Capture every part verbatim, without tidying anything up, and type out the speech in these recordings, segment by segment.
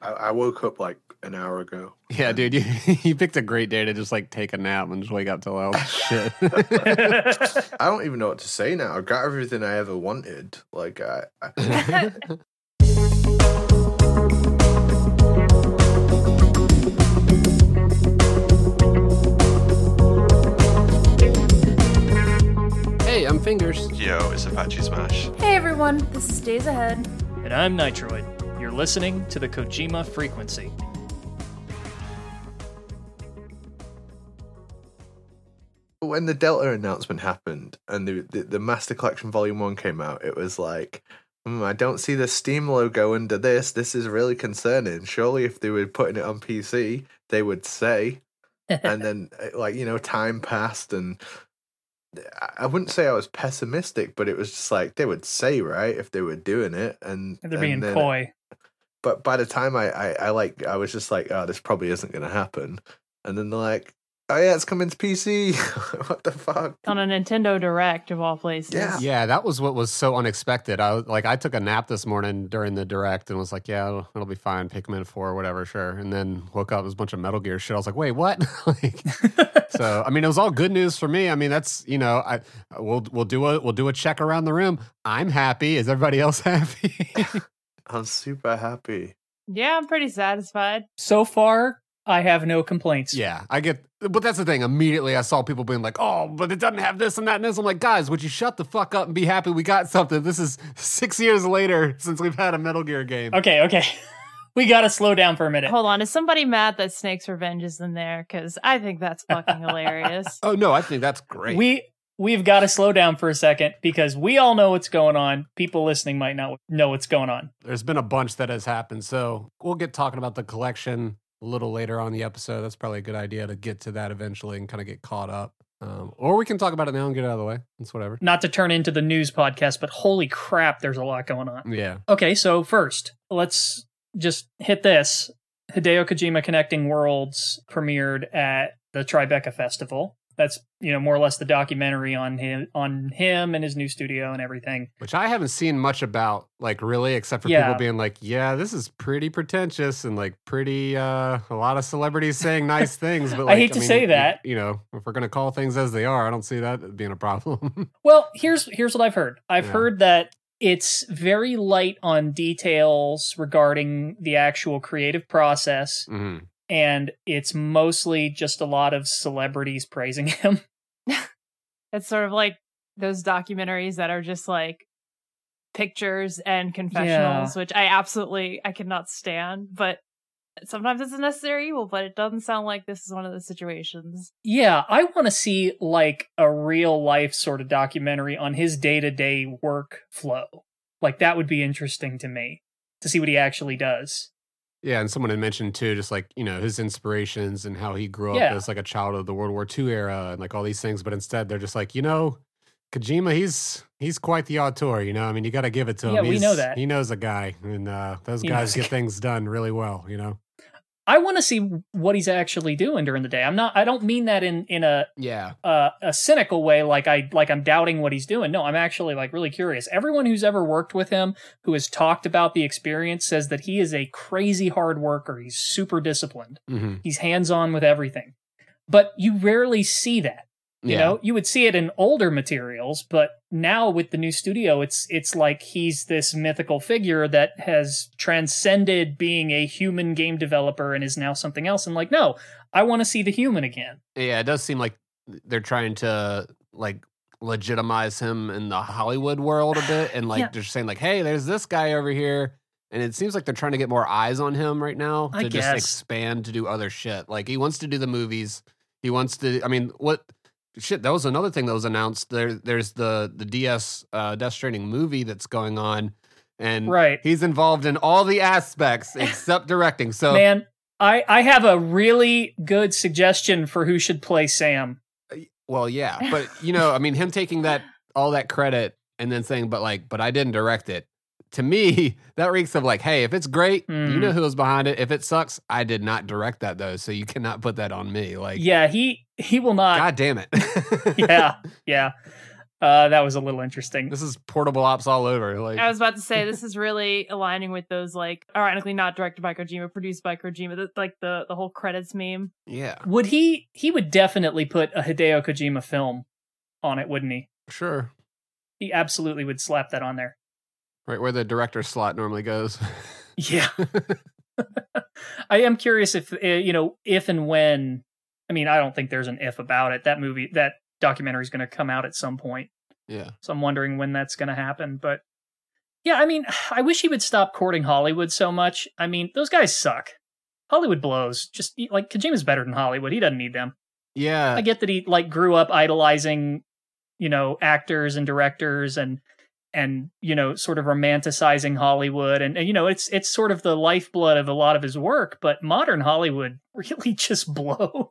I, I woke up like an hour ago. Yeah, dude, you, you picked a great day to just like take a nap and just wake up to all this shit. I don't even know what to say now. I got everything I ever wanted. Like, I. I... Hey, I'm Fingers. Yo, it's Apache Smash. Hey, everyone. This is Days Ahead. And I'm Nitroid. You're listening to the Kojima Frequency. When the Delta announcement happened and the, the, the Master Collection Volume one came out, it was like, mm, I don't see the Steam logo under this. This is really concerning. Surely if they were putting it on P C, they would say. And then, like, you know, time passed and... I wouldn't say I was pessimistic, but it was just like they would say, right, if they were doing it, and they're being coy. But by the time I, I, I like, I was just like, oh, this probably isn't going to happen. And then they're like, oh yeah, it's coming to P C. What the fuck? On a Nintendo Direct of all places. Yeah, yeah, that was what was so unexpected. I was like, I took a nap this morning during the Direct and was like, yeah, it'll, it'll be fine. Pikmin four, or whatever, sure. And then woke up, it was a bunch of Metal Gear shit. I was like, wait, what? Like, so I mean, it was all good news for me. I mean, that's, you know, I we'll we'll do a we'll do a check around the room. I'm happy. Is everybody else happy? I'm super happy. Yeah, I'm pretty satisfied so far. I have no complaints. Yeah, I get, but that's the thing. Immediately I saw people being like, oh, but it doesn't have this and that and this. I'm like, guys, would you shut the fuck up and be happy we got something? This is six years later since we've had a Metal Gear game. Okay, okay. We got to slow down for a minute. Hold on. Is somebody mad that Snake's Revenge is in there? Because I think that's fucking hilarious. Oh, no, I think that's great. We, we've got to slow down for a second because we all know what's going on. People listening might not know what's going on. There's been a bunch that has happened. So we'll get talking about the collection a little later on the episode. That's probably a good idea to get to that eventually and kind of get caught up. Um, or we can talk about it now and get it out of the way. It's whatever. Not to turn into the news podcast, but holy crap, there's a lot going on. Yeah. Okay, so first, let's just hit this. Hideo Kojima Connecting Worlds premiered at the Tribeca Festival. That's, you know, more or less the documentary on him, on him and his new studio and everything. Which I haven't seen much about, like, really, except for yeah. people being like, yeah, this is pretty pretentious and, like, pretty, uh, a lot of celebrities saying nice things. But like, I hate to I mean, say that. You know, if we're going to call things as they are, I don't see that being a problem. Well, here's here's what I've heard. I've yeah. heard that it's very light on details regarding the actual creative process. Mm-hmm. And it's mostly just a lot of celebrities praising him. It's sort of like those documentaries that are just like pictures and confessionals, yeah. which I absolutely, I cannot stand. But sometimes it's a necessary evil, but it doesn't sound like this is one of those situations. Yeah, I want to see like a real life sort of documentary on his day-to-day workflow. Like that would be interesting to me, to see what he actually does. Yeah, and someone had mentioned, too, just, like, you know, his inspirations and how he grew up yeah. as, like, a child of the World War Two era and, like, all these things. But instead, they're just like, you know, Kojima, he's he's quite the auteur, you know? I mean, you got to give it to him. Yeah, he's, we know that. He knows a guy, and uh, those he guys knows. Get things done really well, you know? I want to see what he's actually doing during the day. I'm not, I don't mean that in, in a, yeah. uh, a cynical way, like I, like I'm doubting what he's doing. No, I'm actually like really curious. Everyone who's ever worked with him, who has talked about the experience, says that he is a crazy hard worker. He's super disciplined. Mm-hmm. He's hands-on with everything, but you rarely see that, you yeah. know, you would see it in older materials, but now with the new studio, it's, it's like he's this mythical figure that has transcended being a human game developer and is now something else. And like, no, I want to see the human again. Yeah, it does seem like they're trying to like legitimize him in the Hollywood world a bit. And like, yeah. they're saying like, hey, there's this guy over here. And it seems like they're trying to get more eyes on him right now to I just guess. expand to do other shit. Like he wants to do the movies. He wants to, I mean, what... Shit, that was another thing that was announced. There, there's the the D S uh, Death Stranding movie that's going on, and right. he's involved in all the aspects except directing. So, man, I, I have a really good suggestion for who should play Sam. Well, yeah, but you know, I mean, him taking that all that credit and then saying, "But like, but I didn't direct it." To me, that reeks of like, hey, if it's great, mm. you know who was behind it. If it sucks, I did not direct that though, so you cannot put that on me. Like, yeah, he he will not. God damn it. yeah, yeah. Uh, that was a little interesting. This is portable ops all over. Like I was about to say, this is really aligning with those, like, ironically not directed by Kojima, produced by Kojima, the, like the, the whole credits meme. Yeah. Would he, he would definitely put a Hideo Kojima film on it, wouldn't he? Sure. He absolutely would slap that on there. Right where the director slot normally goes. Yeah. I am curious if, you know, if and when, I mean, I don't think there's an if about it. That movie, that documentary is going to come out at some point. Yeah. So I'm wondering when that's going to happen. But yeah, I mean, I wish he would stop courting Hollywood so much. I mean, those guys suck. Hollywood blows. Just like Kojima's better than Hollywood. He doesn't need them. Yeah. I get that he like grew up idolizing, you know, actors and directors and, and, you know, sort of romanticizing Hollywood. And, and, you know, it's, it's sort of the lifeblood of a lot of his work, but modern Hollywood really just blows.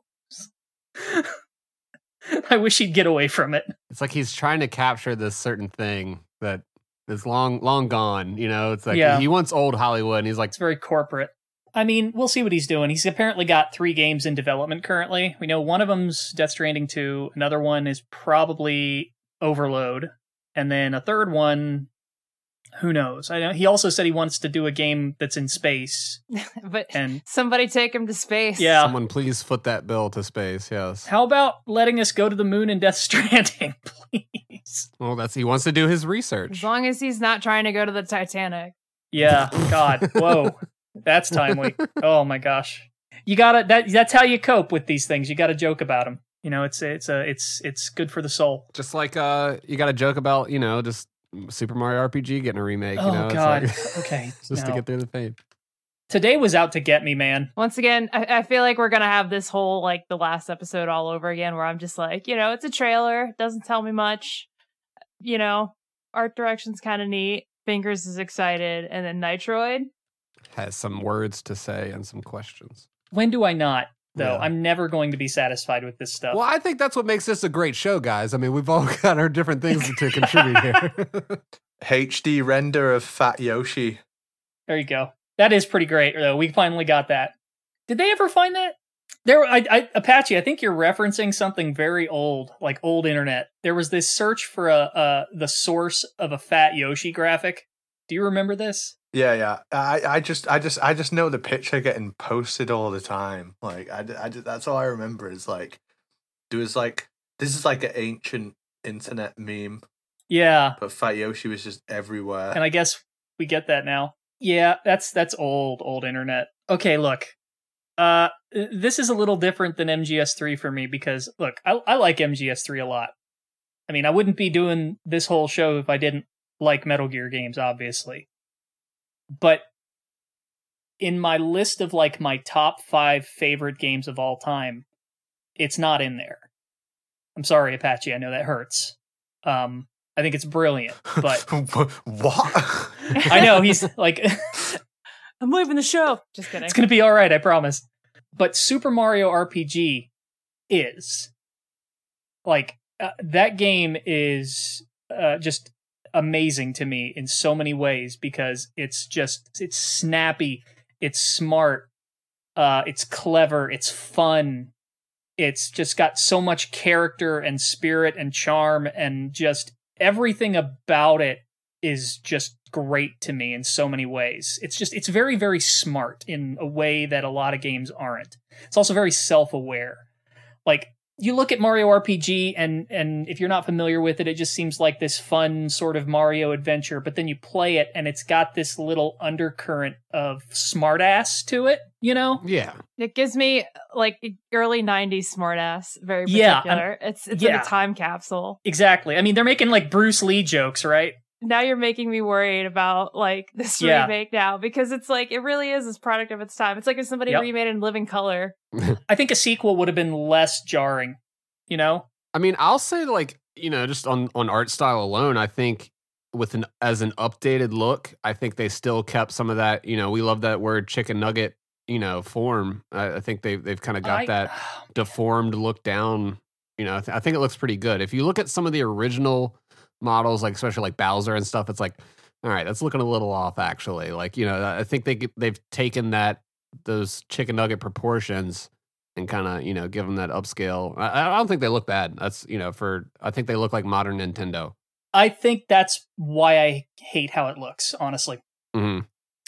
I wish he'd get away from it. It's like he's trying to capture this certain thing that is long, long gone. You know, it's like yeah. he wants old Hollywood and he's like, it's very corporate. I mean, we'll see what he's doing. He's apparently got three games in development currently. We know one of them's Death Stranding two. Another one is probably Overload. And then a third one, who knows? I know he also said he wants to do a game that's in space. But and somebody take him to space. Yeah. Someone please foot that bill to space, yes. How about letting us go to the moon in Death Stranding, please? Well, that's he wants to do his research. As long as he's not trying to go to the Titanic. Yeah, God, whoa. That's timely. Oh my gosh. You gotta that that's how you cope with these things. You gotta joke about them. You know, it's it's a it's it's good for the soul. Just like uh you gotta joke about, you know, just Super Mario R P G getting a remake. Oh, you know, God. It's like, okay. Just no. to get through the pain. Today was out to get me, man. Once again, I, I feel like we're going to have this whole, like, the last episode all over again where I'm just like, you know, it's a trailer. It doesn't tell me much. You know, art direction's kind of neat. Fingers is excited. And then Nitroid has some words to say and some questions. When do I not? Though yeah. I'm never going to be satisfied with this stuff. Well, I think that's what makes this a great show, guys. I mean, we've all got our different things to contribute here. H D render of Fat Yoshi. There you go. That is pretty great, though. We finally got that. Did they ever find that? There, I, I, Apache, I think you're referencing something very old, like old internet. There was this search for a, a the source of a Fat Yoshi graphic. Do you remember this? Yeah, yeah. I, I just, I just, I just know the picture getting posted all the time. Like, I, I just, that's all I remember is like, there was like, this is like an ancient internet meme. Yeah. But Fat Yoshi was just everywhere. And I guess we get that now. Yeah, that's that's old, old internet. Okay, look, uh, this is a little different than M G S three for me because look, I, I like M G S three a lot. I mean, I wouldn't be doing this whole show if I didn't like Metal Gear games, obviously. But in my list of like my top five favorite games of all time, it's not in there. I'm sorry, Apache. I know that hurts. Um, I think it's brilliant, but what? I know he's like, I'm leaving the show. Just kidding. It's gonna be all right. I promise. But Super Mario R P G is like uh, that game is uh, just. amazing to me in so many ways because it's just it's snappy, it's smart, uh it's clever, it's fun, it's just got so much character and spirit and charm and just everything about it is just great to me in so many ways. It's just it's very, very smart in a way that a lot of games aren't. It's also very self-aware. Like you look at Mario R P G, and and if you're not familiar with it, it just seems like this fun sort of Mario adventure, but then you play it, and it's got this little undercurrent of smartass to it, you know? Yeah. It gives me, like, early nineties smartass, very particular. Yeah, it's it's yeah. like a time capsule. Exactly. I mean, they're making, like, Bruce Lee jokes, right? Now you're making me worried about, like, this yeah. remake now, because it's like, it really is this product of its time. It's like if somebody yep. remade it in living color. I think a sequel would have been less jarring, you know? I mean, I'll say, like, you know, just on, on art style alone, I think with an as an updated look, I think they still kept some of that, you know, we love that word chicken nugget, you know, form. I, I think they've, they've kind of got I, that oh, deformed look down. You know, I, th- I think it looks pretty good. If you look at some of the original models, like especially like Bowser and stuff, it's like, all right, that's looking a little off actually. Like, you know, I think they, they've taken that, those chicken nugget proportions and kind of, you know, give them that upscale. I, I don't think they look bad. That's, you know, for, I think they look like modern Nintendo. I think that's why I hate how it looks, honestly. Mm-hmm.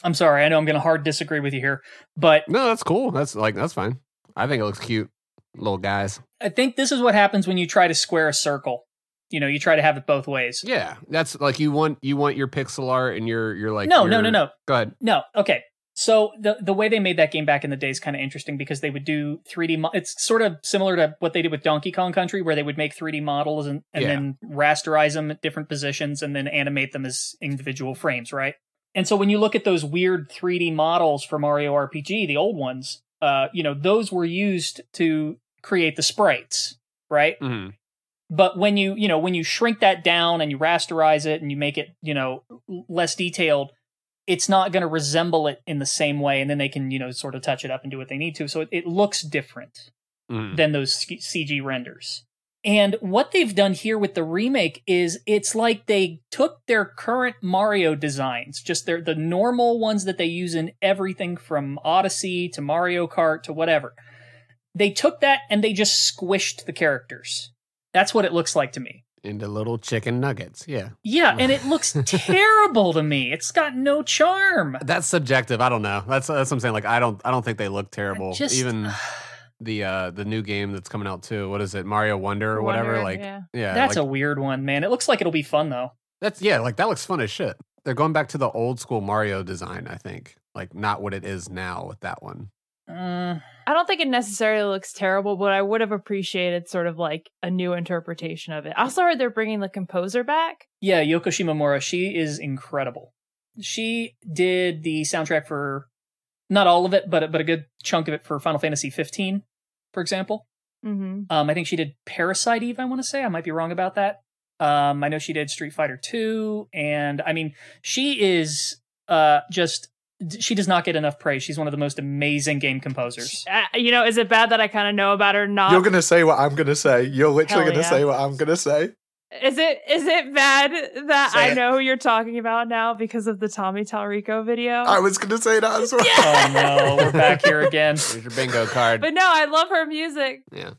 I'm sorry. I know I'm going to hard disagree with you here, but no, that's cool. That's like, that's fine. I think it looks cute. Little guys. I think this is what happens when you try to square a circle. You know, you try to have it both ways. Yeah. That's like, you want, you want your pixel art and your, you're like, no, your, no, no, no. Go ahead. No. Okay. So the the way they made that game back in the day is kind of interesting because they would do three D. Mo- it's sort of similar to what they did with Donkey Kong Country, where they would make three D models and, and yeah. then rasterize them at different positions and then animate them as individual frames, right? And so when you look at those weird three D models for Mario R P G, the old ones, uh, you know, those were used to create the sprites, right? Mm-hmm. But when you, you know, when you shrink that down and you rasterize it and you make it, you know, less detailed, it's not going to resemble it in the same way. And then they can, you know, sort of touch it up and do what they need to. So it, it looks different mm. than those C G renders. And what they've done here with the remake is it's like they took their current Mario designs, just their, the normal ones that they use in everything from Odyssey to Mario Kart to whatever. They took that and they just squished the characters. That's what it looks like to me. Into little chicken nuggets, yeah. Yeah, and it looks terrible to me. It's got no charm. That's subjective. I don't know. That's that's what I'm saying. Like I don't I don't think they look terrible. Just, Even the uh, the new game that's coming out too. What is it, Mario Wonder or Wonder, whatever? Like yeah, yeah that's like, a weird one, man. It looks like it'll be fun though. That's yeah, like that looks fun as shit. They're going back to the old school Mario design, I think. Like not what it is now with that one. Mm. I don't think it necessarily looks terrible, but I would have appreciated sort of like a new interpretation of it. I also heard they're bringing the composer back. Yeah, Yoko Shimomura, she is incredible. She did the soundtrack for, not all of it, but, but a good chunk of it for Final Fantasy fifteen, for example. Mm-hmm. Um, I think she did Parasite Eve, I want to say. I might be wrong about that. Um, I know she did Street Fighter two, and I mean, she is uh, just... She does not get enough praise. She's one of the most amazing game composers. Uh, you know, is it bad that I kind of know about her? Not you're going to say what I'm going to say. You're literally going to yeah. say what I'm going to say. Is it is it bad that say I it. know who you're talking about now because of the Tommy Talrico video? I was going to say that as well. Yes! Oh no, we're back here again. Here's your bingo card. But no, I love her music. Yeah.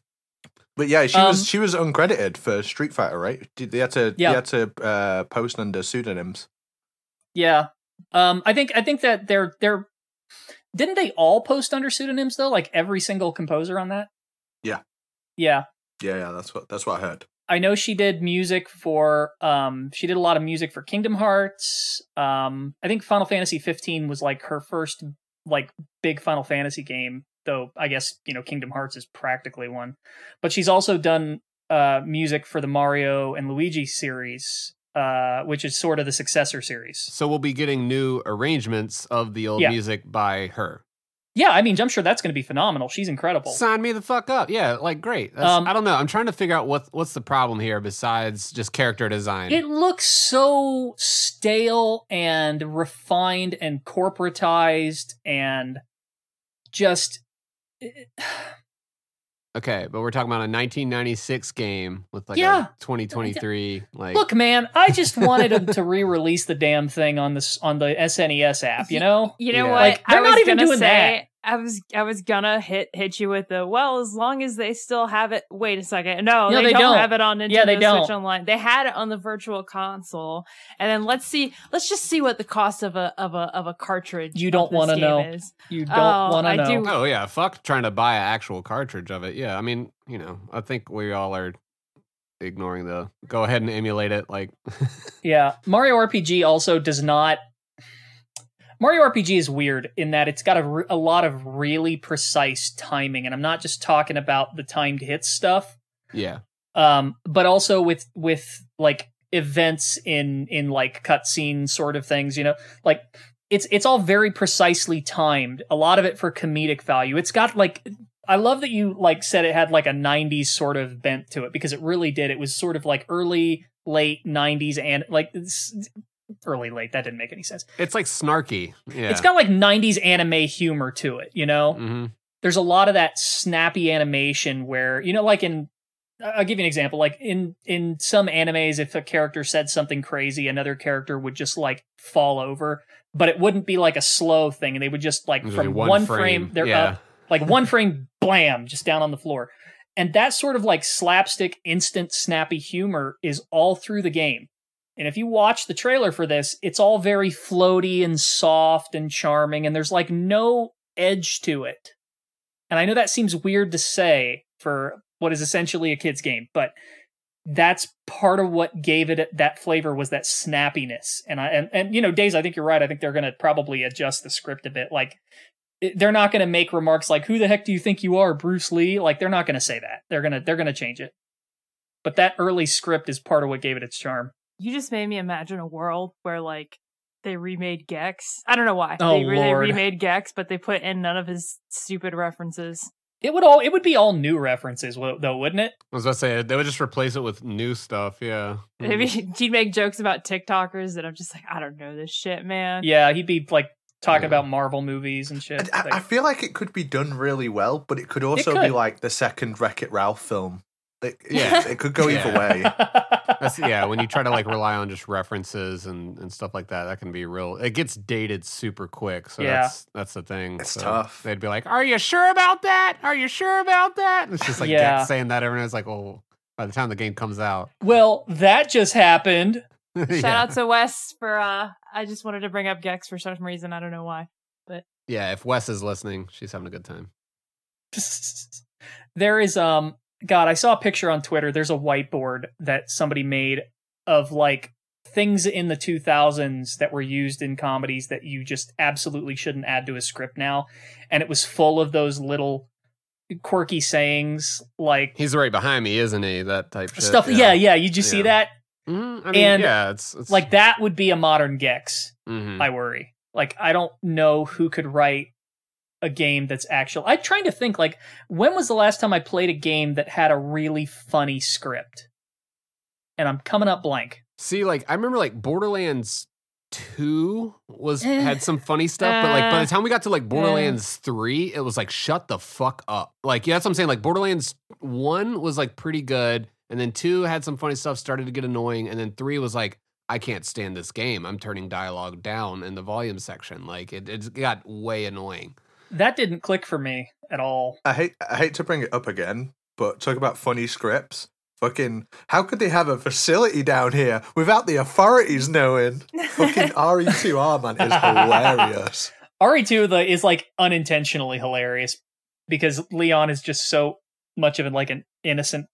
But yeah, she um, was she was uncredited for Street Fighter, right? They had to yeah. they had to uh, post under pseudonyms. Yeah. Um, I think I think that they're they're didn't they all post under pseudonyms though? Like every single composer on that? Yeah. Yeah. Yeah, yeah, that's what that's what I heard. I know she did music for um she did a lot of music for Kingdom Hearts. Um I think Final Fantasy fifteen was like her first like big Final Fantasy game, though I guess, you know, Kingdom Hearts is practically one. But she's also done uh music for the Mario and Luigi series. Uh, which is sort of the successor series. So we'll be getting new arrangements of the old yeah. music by her. Yeah, I mean, I'm sure that's going to be phenomenal. She's incredible. Sign me the fuck up. Yeah, like, great. Um, I don't know. I'm trying to figure out what what's the problem here besides just character design. It looks so stale and refined and corporatized and just... Okay, but we're talking about a nineteen ninety-six game with like yeah. a twenty twenty-three. Like, look, man, I just wanted them to re-release the damn thing on this on the S N E S app. You know, you know yeah. what? Like, they're I not even doing say, that. I was I was gonna hit hit you with the well, as long as they still have it. Wait a second, no, no they, they don't, don't have it on Nintendo yeah, they don't. Switch Online. They had it on the Virtual Console, and then let's see, let's just see what the cost of a of a of a cartridge. You don't want to know. Is. You don't oh, want to know. Do. Oh yeah, fuck trying to buy an actual cartridge of it. Yeah, I mean, you know, I think we all are ignoring the go ahead and emulate it. Like, yeah, Mario R P G also does not. Mario R P G is weird in that it's got a, re- a lot of really precise timing, and I'm not just talking about the timed hits stuff. Yeah. Um, but also with with like events in in like cutscene sort of things, you know, like it's it's all very precisely timed. A lot of it for comedic value. It's got like I love that you like said it had like a nineties sort of bent to it because it really did. It was sort of like early, late nineties and like. Early, late. That didn't make any sense. It's like snarky. Yeah. It's got like nineties anime humor to it, you know? Mm-hmm. There's a lot of that snappy animation where, you know, like in, I'll give you an example. Like in, in some animes, if a character said something crazy, another character would just like fall over, but it wouldn't be like a slow thing. And they would just like from one frame, frame they're yeah. up. Like one frame, blam, just down on the floor. And that sort of like slapstick, instant, snappy humor is all through the game. And if you watch the trailer for this, it's all very floaty and soft and charming, and there's like no edge to it. And I know that seems weird to say for what is essentially a kid's game, but that's part of what gave it that flavor, was that snappiness. And I and, and you know, Days, I think you're right. I think they're going to probably adjust the script a bit. Like, they're not going to make remarks like, "Who the heck do you think you are, Bruce Lee?" Like, they're not going to say that. They're gonna they're gonna change it. But that early script is part of what gave it its charm. You just made me imagine a world where like they remade Gex. I don't know why. Oh, they, they remade Gex, but they put in none of his stupid references. It would all it would be all new references though, wouldn't it? I was about to say, they would just replace it with new stuff. Yeah. Maybe he'd make jokes about TikTokers that I'm just like, I don't know this shit, man. Yeah, he'd be like talking yeah. about Marvel movies and shit. I, I feel like it could be done really well, but it could also it could. be like the second Wreck-It Ralph film. It, yeah, it could go yeah. either way. That's, yeah, when you try to like rely on just references and, and stuff like that, that can be real. It gets dated super quick, so yeah. that's that's the thing. It's so tough. They'd be like, "Are you sure about that? Are you sure about that?" And it's just like yeah. Dick saying that. Everyone's like, "Well," by the time the game comes out. Well, that just happened. Shout yeah. out to Wes for uh I just wanted to bring up Gex for some reason. I don't know why. But yeah, if Wes is listening, she's having a good time. There is um God, I saw a picture on Twitter. There's a whiteboard that somebody made of like things in the two thousands that were used in comedies that you just absolutely shouldn't add to a script now. And it was full of those little quirky sayings like, "He's right behind me, isn't he?" That type shit. Stuff. Yeah, yeah. yeah. You just yeah. see that. Mm-hmm. I mean, and yeah, it's, it's like that would be a modern Gex. Mm-hmm. I worry. Like, I don't know who could write a game that's actual. I'm trying to think, like, when was the last time I played a game that had a really funny script? And I'm coming up blank. See, like, I remember like Borderlands two was had some funny stuff, uh, but like by the time we got to like Borderlands uh, three, it was like, shut the fuck up. Like, yeah, that's what I'm saying. Like, Borderlands one was like pretty good. And then two had some funny stuff, started to get annoying. And then three was like, I can't stand this game. I'm turning dialogue down in the volume section. Like, it, it got way annoying. That didn't click for me at all. I hate I hate to bring it up again, but talk about funny scripts. Fucking, how could they have a facility down here without the authorities knowing? Fucking R E two ARM, man, is hilarious. R E two the, is like unintentionally hilarious because Leon is just so much of an, like an innocent,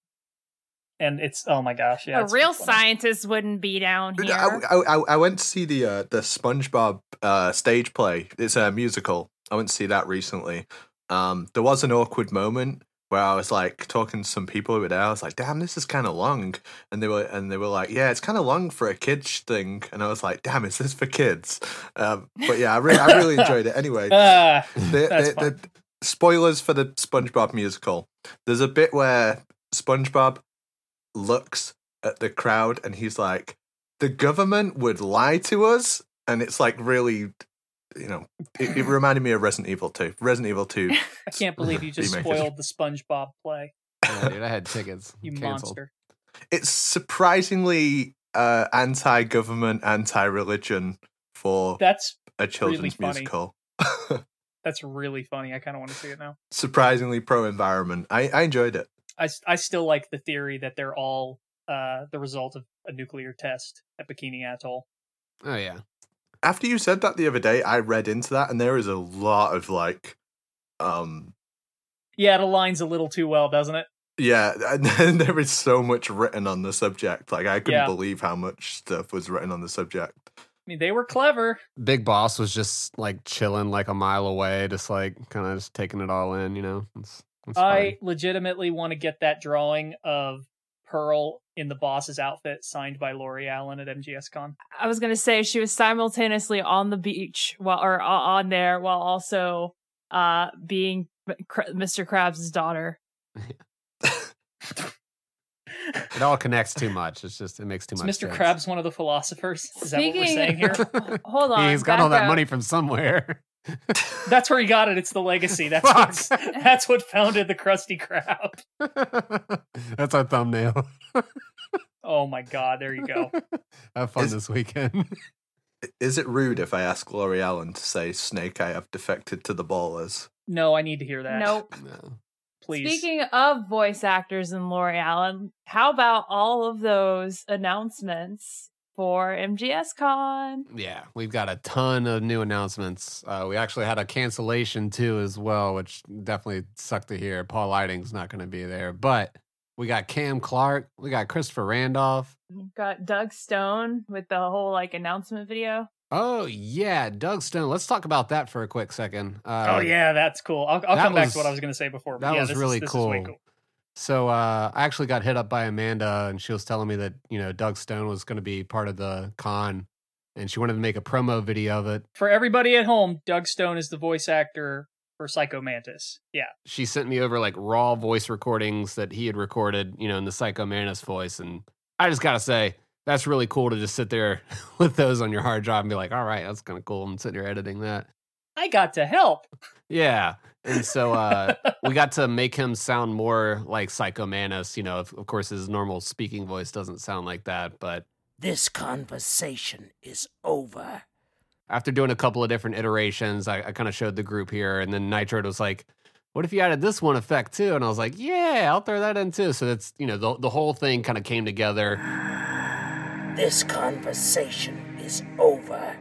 and it's, oh my gosh. Yeah, a real scientist wouldn't be down here. I, I, I went to see the, uh, the SpongeBob uh, stage play. It's a musical. I went to see that recently. Um, there was an awkward moment where I was like talking to some people over there. I was like, "Damn, this is kind of long," and they were and they were like, "Yeah, it's kind of long for a kids thing." And I was like, "Damn, is this for kids?" Um, but yeah, I, re- I really enjoyed it. Anyway, uh, they, that's they, fun. They, spoilers for the SpongeBob musical. There's a bit where SpongeBob looks at the crowd and he's like, "The government would lie to us," and it's like really. You know, it, it reminded me of Resident Evil two. Resident Evil two. I can't believe you just spoiled the SpongeBob play. Yeah, dude, I had tickets. You Canceled. Monster. It's surprisingly uh, anti-government, anti-religion for That's a children's really musical. That's really funny. I kind of want to see it now. Surprisingly pro-environment. I, I enjoyed it. I, I still like the theory that they're all uh, the result of a nuclear test at Bikini Atoll. Oh, yeah. After you said that the other day, I read into that, and there is a lot of, like, um... yeah, it aligns a little too well, doesn't it? Yeah, and there is so much written on the subject. Like, I couldn't yeah. believe how much stuff was written on the subject. I mean, they were clever. Big Boss was just, like, chilling, like, a mile away, just, like, kind of just taking it all in, you know? It's, it's I fun. legitimately want to get that drawing of Pearl in the boss's outfit signed by Lori Allen at M G S Con. I was going to say she was simultaneously on the beach while or on there while also uh, being Mister Krabs' daughter. It all connects too much. It's just, it makes too Is much Mister sense. Mister Krabs one of the philosophers? Is Speaking, that what we're saying here? Hold on. He's got all that up. money from somewhere. That's where he got it. It's the legacy. That's what's, that's what founded the Krusty Krab. That's our thumbnail. Oh my God! There you go. Have fun is, this weekend. Is it rude if I ask Lori Allen to say, Snake, I have defected to the ballers? No, I need to hear that. Nope. No. Please. Speaking of voice actors and Lori Allen, how about all of those announcements for M G S Con? Yeah, we've got a ton of new announcements. Uh, we actually had a cancellation, too, as well, which definitely sucked to hear. Paul Lighting's not going to be there, but... We got Cam Clark. We got Christopher Randolph. We've got Doug Stone with the whole like announcement video. Oh, yeah. Doug Stone. Let's talk about that for a quick second. Uh, oh, yeah. That's cool. I'll, I'll that come was, back to what I was going to say before. But that yeah, was this really is, this cool. Is way cool. So uh, I actually got hit up by Amanda, and she was telling me that, you know, Doug Stone was going to be part of the con, and she wanted to make a promo video of it. For everybody at home, Doug Stone is the voice actor for Psycho Mantis. Yeah. She sent me over like raw voice recordings that he had recorded, you know, in the Psycho Mantis voice. And I just got to say, that's really cool to just sit there with those on your hard drive and be like, all right, that's kind of cool. I'm sitting here editing that. I got to help. Yeah. And so uh, we got to make him sound more like Psycho Mantis. You know, of, of course, his normal speaking voice doesn't sound like that, but this conversation is over. After doing a couple of different iterations, I, I kind of showed the group here, and then Nitro was like, what if you added this one effect too? And I was like, yeah, I'll throw that in too. So that's, you know, the, the whole thing kind of came together. This conversation is over.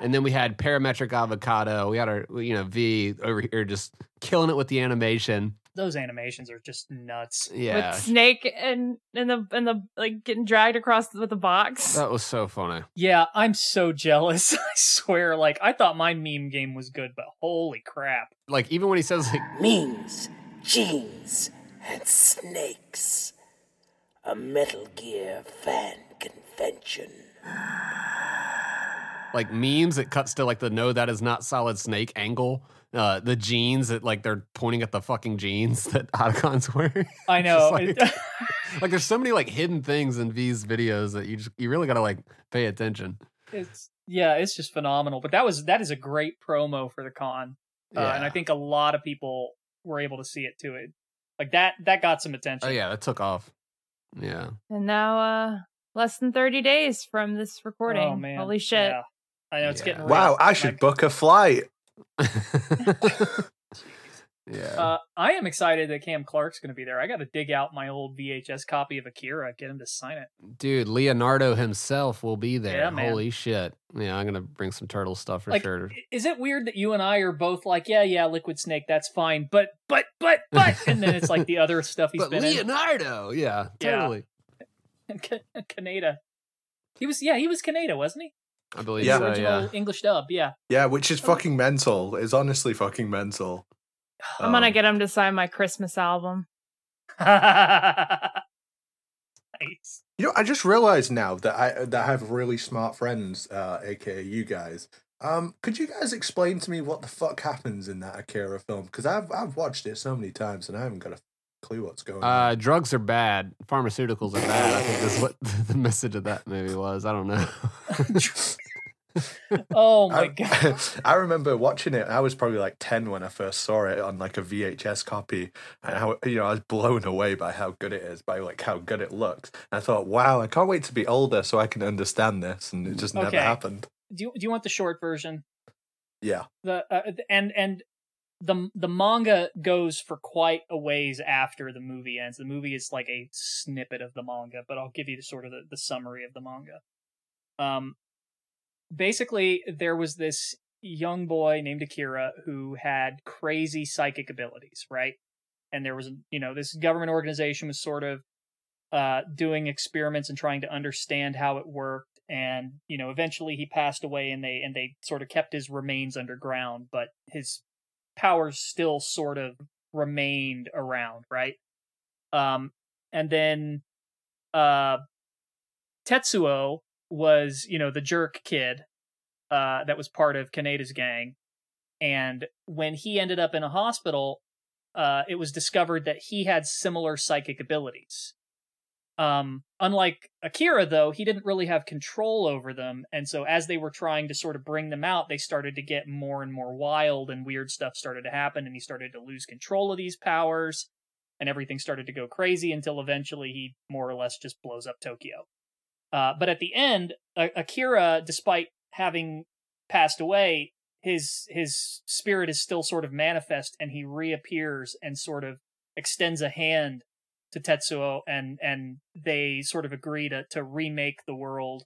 And then we had Parametric Avocado. We had our, you know, V over here just killing it with the animation. Those animations are just nuts. Yeah, with Snake and and the and the like getting dragged across with the box. That was so funny. Yeah, I'm so jealous. I swear, like I thought my meme game was good, but holy crap! Like even when he says like memes, jeans, and snakes, a Metal Gear fan convention. Like memes, it cuts to like the no, that is not Solid Snake angle. Uh, the jeans that like they're pointing at the fucking jeans that Otacon's wearing. I know. like, like there's so many like hidden things in V's videos that you just you really gotta like pay attention. It's yeah, it's just phenomenal. But that was that is a great promo for the con, uh, yeah. And I think a lot of people were able to see it too. It like that that got some attention. Oh yeah, that took off. Yeah. And now, uh, less than thirty days from this recording. Oh man, holy shit! Yeah. I know it's yeah. getting real. Wow. I should like, book a flight. yeah. Uh, I am excited that Cam Clark's going to be there. I got to dig out my old V H S copy of Akira, get him to sign it. Dude, Leonardo himself will be there. Yeah, man. Holy shit. Yeah, I'm going to bring some turtle stuff for like, sure. Is it weird that you and I are both like, yeah, yeah, Liquid Snake, that's fine, but, but, but, but, and then it's like the other stuff he's but been Leonardo, in. Leonardo, yeah, totally. Yeah. Kaneda. He was, yeah, he was Kaneda, wasn't he? I believe yeah. so, yeah. English dub, yeah. Yeah, which is fucking mental. It's honestly fucking mental. I'm um, gonna get him to sign my Christmas album. Nice. You know, I just realized now that I that I have really smart friends, uh, aka you guys. Um, could you guys explain to me what the fuck happens in that Akira film? Because I've I've watched it so many times and I haven't got a clue what's going on. Uh, drugs are bad. Pharmaceuticals are bad. I think that's what the message of that movie was. I don't know. Oh my I, god! I remember watching it. I was probably like ten when I first saw it on like a V H S copy, and how you know I was blown away by how good it is, by like how good it looks. And I thought, wow, I can't wait to be older so I can understand this, and it just okay. never happened. Do you, do you want the short version? Yeah. The uh, and and. The the manga goes for quite a ways after the movie ends. The movie is like a snippet of the manga, but I'll give you the sort of the, the summary of the manga. Um, basically, there was this young boy named Akira who had crazy psychic abilities, right? And there was, you know, this government organization was sort of uh, doing experiments and trying to understand how it worked. And, you know, eventually he passed away and they and they sort of kept his remains underground, but his powers still sort of remained around, right? Um, and then uh, Tetsuo was, you know, the jerk kid uh, that was part of Kaneda's gang. And when he ended up in a hospital, uh, it was discovered that he had similar psychic abilities. Um, unlike Akira, though, he didn't really have control over them, and so as they were trying to sort of bring them out, they started to get more and more wild, and weird stuff started to happen, and he started to lose control of these powers, and everything started to go crazy until eventually he more or less just blows up Tokyo. Uh, but at the end, Akira, despite having passed away, his his spirit is still sort of manifest, and he reappears and sort of extends a hand to Tetsuo, and and they sort of agree to to remake the world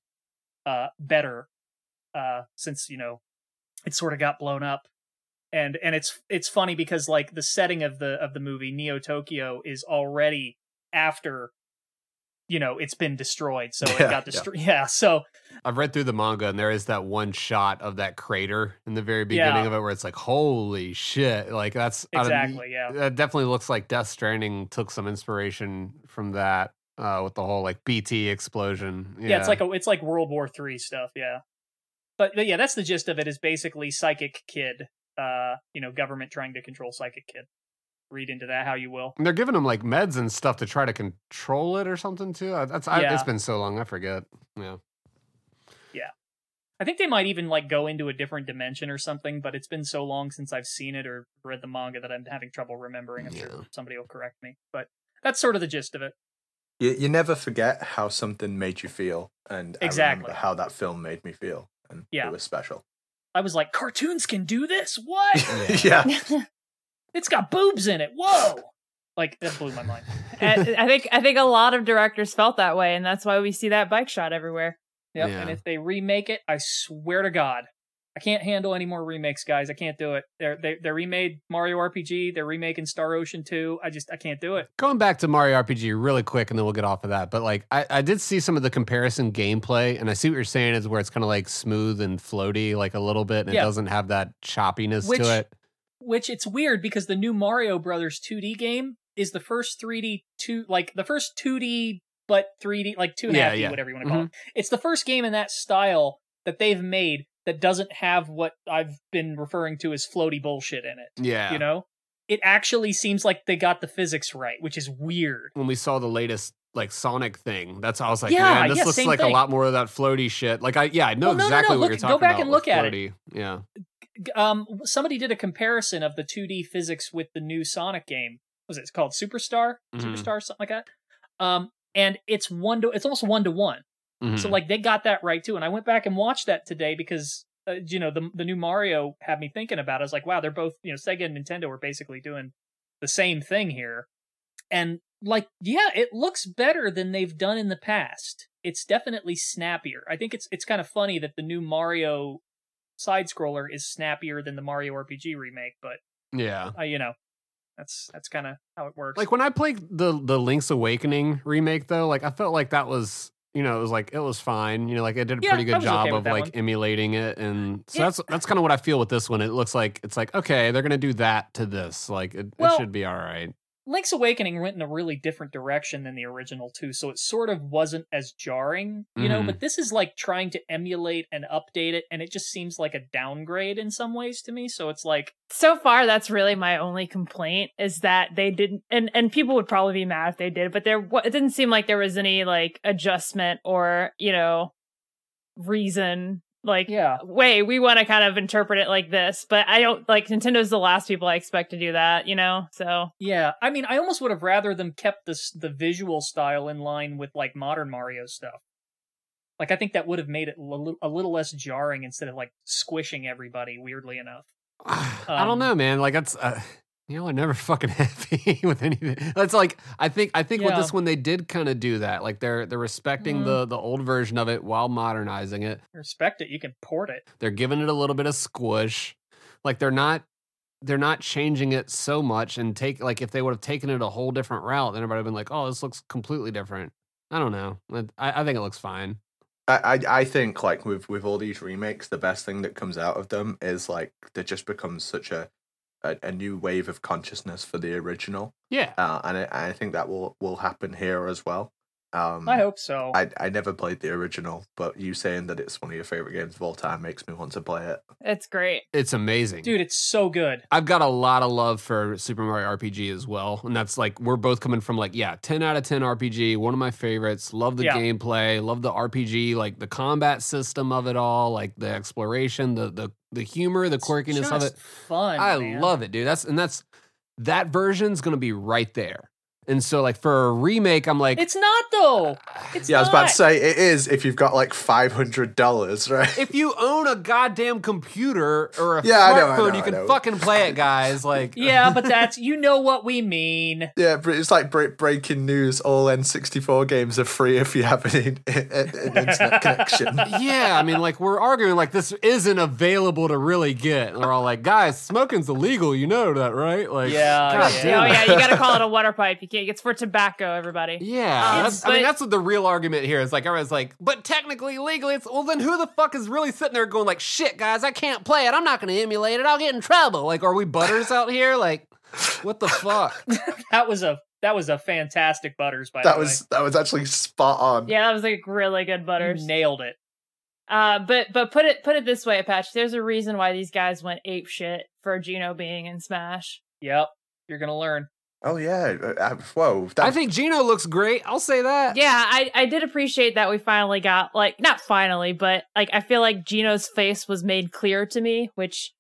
uh better, uh since, you know, it sort of got blown up. And and it's it's funny because, like, the setting of the of the movie Neo Tokyo is already after, you know, it's been destroyed. So it yeah, got destroyed. Yeah. yeah. So I've read through the manga, and there is that one shot of that crater in the very beginning yeah. of it where it's like, holy shit. Like, that's exactly. I mean, yeah. That definitely looks like Death Stranding took some inspiration from that, uh, with the whole like B T explosion. Yeah. yeah it's like a, it's like World War Three stuff. Yeah. But, but yeah, that's the gist of it, is basically Psychic Kid. Uh, you know, government trying to control Psychic Kid. Read into that how you will. And they're giving him like meds and stuff to try to control it or something too. That's I, yeah. It's been so long, I forget. Yeah, yeah. I think they might even like go into a different dimension or something. But it's been so long since I've seen it or read the manga that I'm having trouble remembering. I'm yeah. sure somebody will correct me. But that's sort of the gist of it. You, you never forget how something made you feel, and exactly I remember how that film made me feel, and yeah. it was special. I was like, cartoons can do this? What? yeah. It's got boobs in it. Whoa. Like, that blew my mind. I, I think I think a lot of directors felt that way, and that's why we see that bike shot everywhere. Yep. Yeah. And if they remake it, I swear to God, I can't handle any more remakes, guys. I can't do it. They're, they they remade Mario R P G. They're remaking Star Ocean two. I just, I can't do it. Going back to Mario R P G really quick, and then we'll get off of that. But like, I, I did see some of the comparison gameplay, and I see what you're saying is where it's kind of like smooth and floaty, like a little bit, and yeah. it doesn't have that choppiness which, to it. Which it's weird because the new Mario Brothers two D game is the first three D two, like the first two D, but three D, like two and a half D, yeah, yeah. whatever you want to mm-hmm. call it. It's the first game in that style that they've made that doesn't have what I've been referring to as floaty bullshit in it. Yeah. You know? It actually seems like they got the physics right, which is weird. When we saw the latest, like, Sonic thing, that's I was like, yeah, man, this yeah, looks like thing. a lot more of that floaty shit. Like, I yeah, I know well, no, exactly no, no, what look, you're talking about. Go back about and look at floaty. it. Yeah. Um, somebody did a comparison of the two D physics with the new Sonic game. What was it? It's called Superstar? Mm-hmm. Superstar, something like that. Um, and it's one to, it's almost one to one. Mm-hmm. So, like, they got that right, too. And I went back and watched that today because, uh, you know, the the new Mario had me thinking about it. I was like, wow, they're both, you know, Sega and Nintendo are basically doing the same thing here. And, like, yeah, it looks better than they've done in the past. It's definitely snappier. I think it's it's kind of funny that the new Mario side-scroller is snappier than the Mario R P G remake, but, yeah, uh, you know. That's that's kind of how it works. Like, when I played the, the Link's Awakening remake, though, like, I felt like that was... You know, it was like, it was fine. You know, like, it did a yeah, pretty good job okay of like one. emulating it. And so yeah. that's that's kind of what I feel with this one. It looks like, it's like, okay, they're going to do that to this. Like, it, well, it should be all right. Link's Awakening went in a really different direction than the original, too. So it sort of wasn't as jarring, you mm-hmm. know, but this is like trying to emulate and update it. And it just seems like a downgrade in some ways to me. So it's like. So far, that's really my only complaint is that they didn't, and, and people would probably be mad if they did, but there it didn't seem like there was any like adjustment or, you know, reason like, yeah. way we want to kind of interpret it like this, but I don't like Nintendo's the last people I expect to do that, you know? So, yeah, I mean, I almost would have rather them kept this, the visual style in line with like modern Mario stuff. Like, I think that would have made it l- a little less jarring instead of like squishing everybody weirdly enough. Um, I don't know, man. Like, that's uh, you know, I'm never fucking happy with anything. That's like I think I think yeah. with this one they did kind of do that. Like they're they're respecting mm. the the old version of it while modernizing it. Respect it. You can port it. They're giving it a little bit of squish. Like they're not they're not changing it so much and take like if they would have taken it a whole different route, then everybody would have been like, oh, this looks completely different. I don't know. I, I think it looks fine. I, I think like with, with all these remakes, the best thing that comes out of them is like there just becomes such a, a, a new wave of consciousness for the original. Yeah, uh, and I, I think that will, will happen here as well. Um, I hope so. I I never played the original, but you saying that it's one of your favorite games of all time makes me want to play it. It's great. It's amazing, dude. It's so good. I've got a lot of love for Super Mario R P G as well, and that's like we're both coming from like yeah, ten out of ten R P G, one of my favorites. Love the yeah. gameplay, love the R P G, like the combat system of it all, like the exploration, the the the humor, the quirkiness it's just of it. Fun. I man. love it, dude. That's and that's that version's gonna be right there. And so, like, for a remake, I'm like... It's not, though. It's yeah, not. I was about to say, it is if you've got, like, five hundred dollars, right? If you own a goddamn computer or a yeah, smartphone, I know, I know, you can fucking play it, guys. Like, yeah, but that's... You know what we mean. Yeah, but it's like breaking news. All N sixty-four games are free if you have an, an, an internet connection. Yeah, I mean, like, we're arguing, like, this isn't available to really get. And we're all like, guys, smoking's illegal. You know that, right? Like, yeah, God yeah. Damn. Oh, yeah, you gotta call it a water pipe. You it's for tobacco, everybody. Yeah, that's, but, I mean that's what the real argument here is. Like everyone's like, but technically, legally, it's well. Then who the fuck is really sitting there going like, shit, guys, I can't play it. I'm not going to emulate it. I'll get in trouble. Like, are we butters out here? Like, what the fuck? that was a that was a fantastic butters. By that the was way. that was actually spot on. Yeah, that was like really good butters. You nailed it. Uh, but but put it put it this way, Apache. There's a reason why these guys went ape shit for Geno being in Smash. Yep, you're gonna learn. Oh, yeah. Uh, whoa. That... I think Geno looks great. I'll say that. Yeah, I, I did appreciate that we finally got, like, not finally, but, like, I feel like Geno's face was made clear to me, which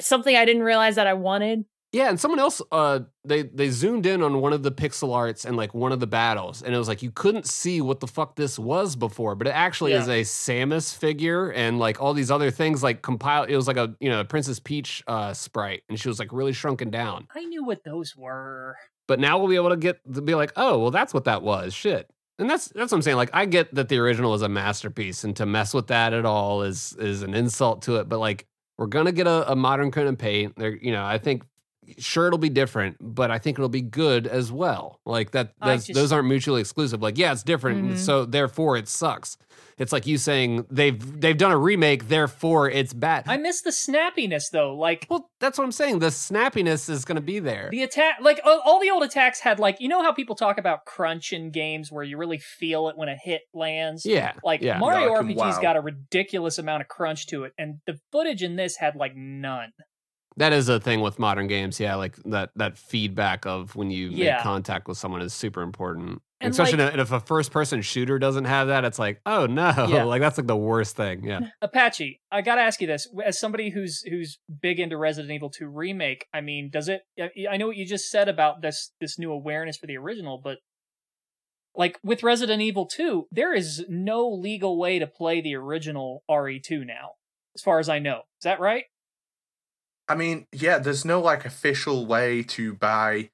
something I didn't realize that I wanted. Yeah, and someone else, uh, they, they zoomed in on one of the pixel arts and, like, one of the battles, and it was like, you couldn't see what the fuck this was before, but it actually yeah. is a Samus figure and, like, all these other things, like, compiled, it was like a, you know, Princess Peach uh, sprite, and she was, like, really shrunken down. I knew what those were. But now we'll be able to get to be like, oh, well, that's what that was, shit. And that's that's what I'm saying. Like, I get that the original is a masterpiece, and to mess with that at all is is an insult to it. But like, we're gonna get a, a modern coat of paint. There, you know, I think sure it'll be different, but I think it'll be good as well. Like that, that's, just, those aren't mutually exclusive. Like, yeah, it's different, mm-hmm. so therefore it sucks. It's like you saying they've they've done a remake, therefore it's bad. I miss the snappiness though. Like, well, that's what I'm saying. The snappiness is going to be there. The attack, like all the old attacks had, like, you know how people talk about crunch in games where you really feel it when a hit lands. Yeah, like yeah. Mario R P G's wow. got a ridiculous amount of crunch to it, and the footage in this had like none. That is a thing with modern games, yeah. Like that that feedback of when you yeah. make contact with someone is super important. And especially like, in a, if a first-person shooter doesn't have that, it's like, oh no, yeah. like that's like the worst thing. Yeah, Apache, I gotta ask you this: as somebody who's who's big into Resident Evil two remake, I mean, does it? I know what you just said about this this new awareness for the original, but like with Resident Evil two, there is no legal way to play the original R E two now, as far as I know. Is that right? I mean, yeah, there's no like official way to buy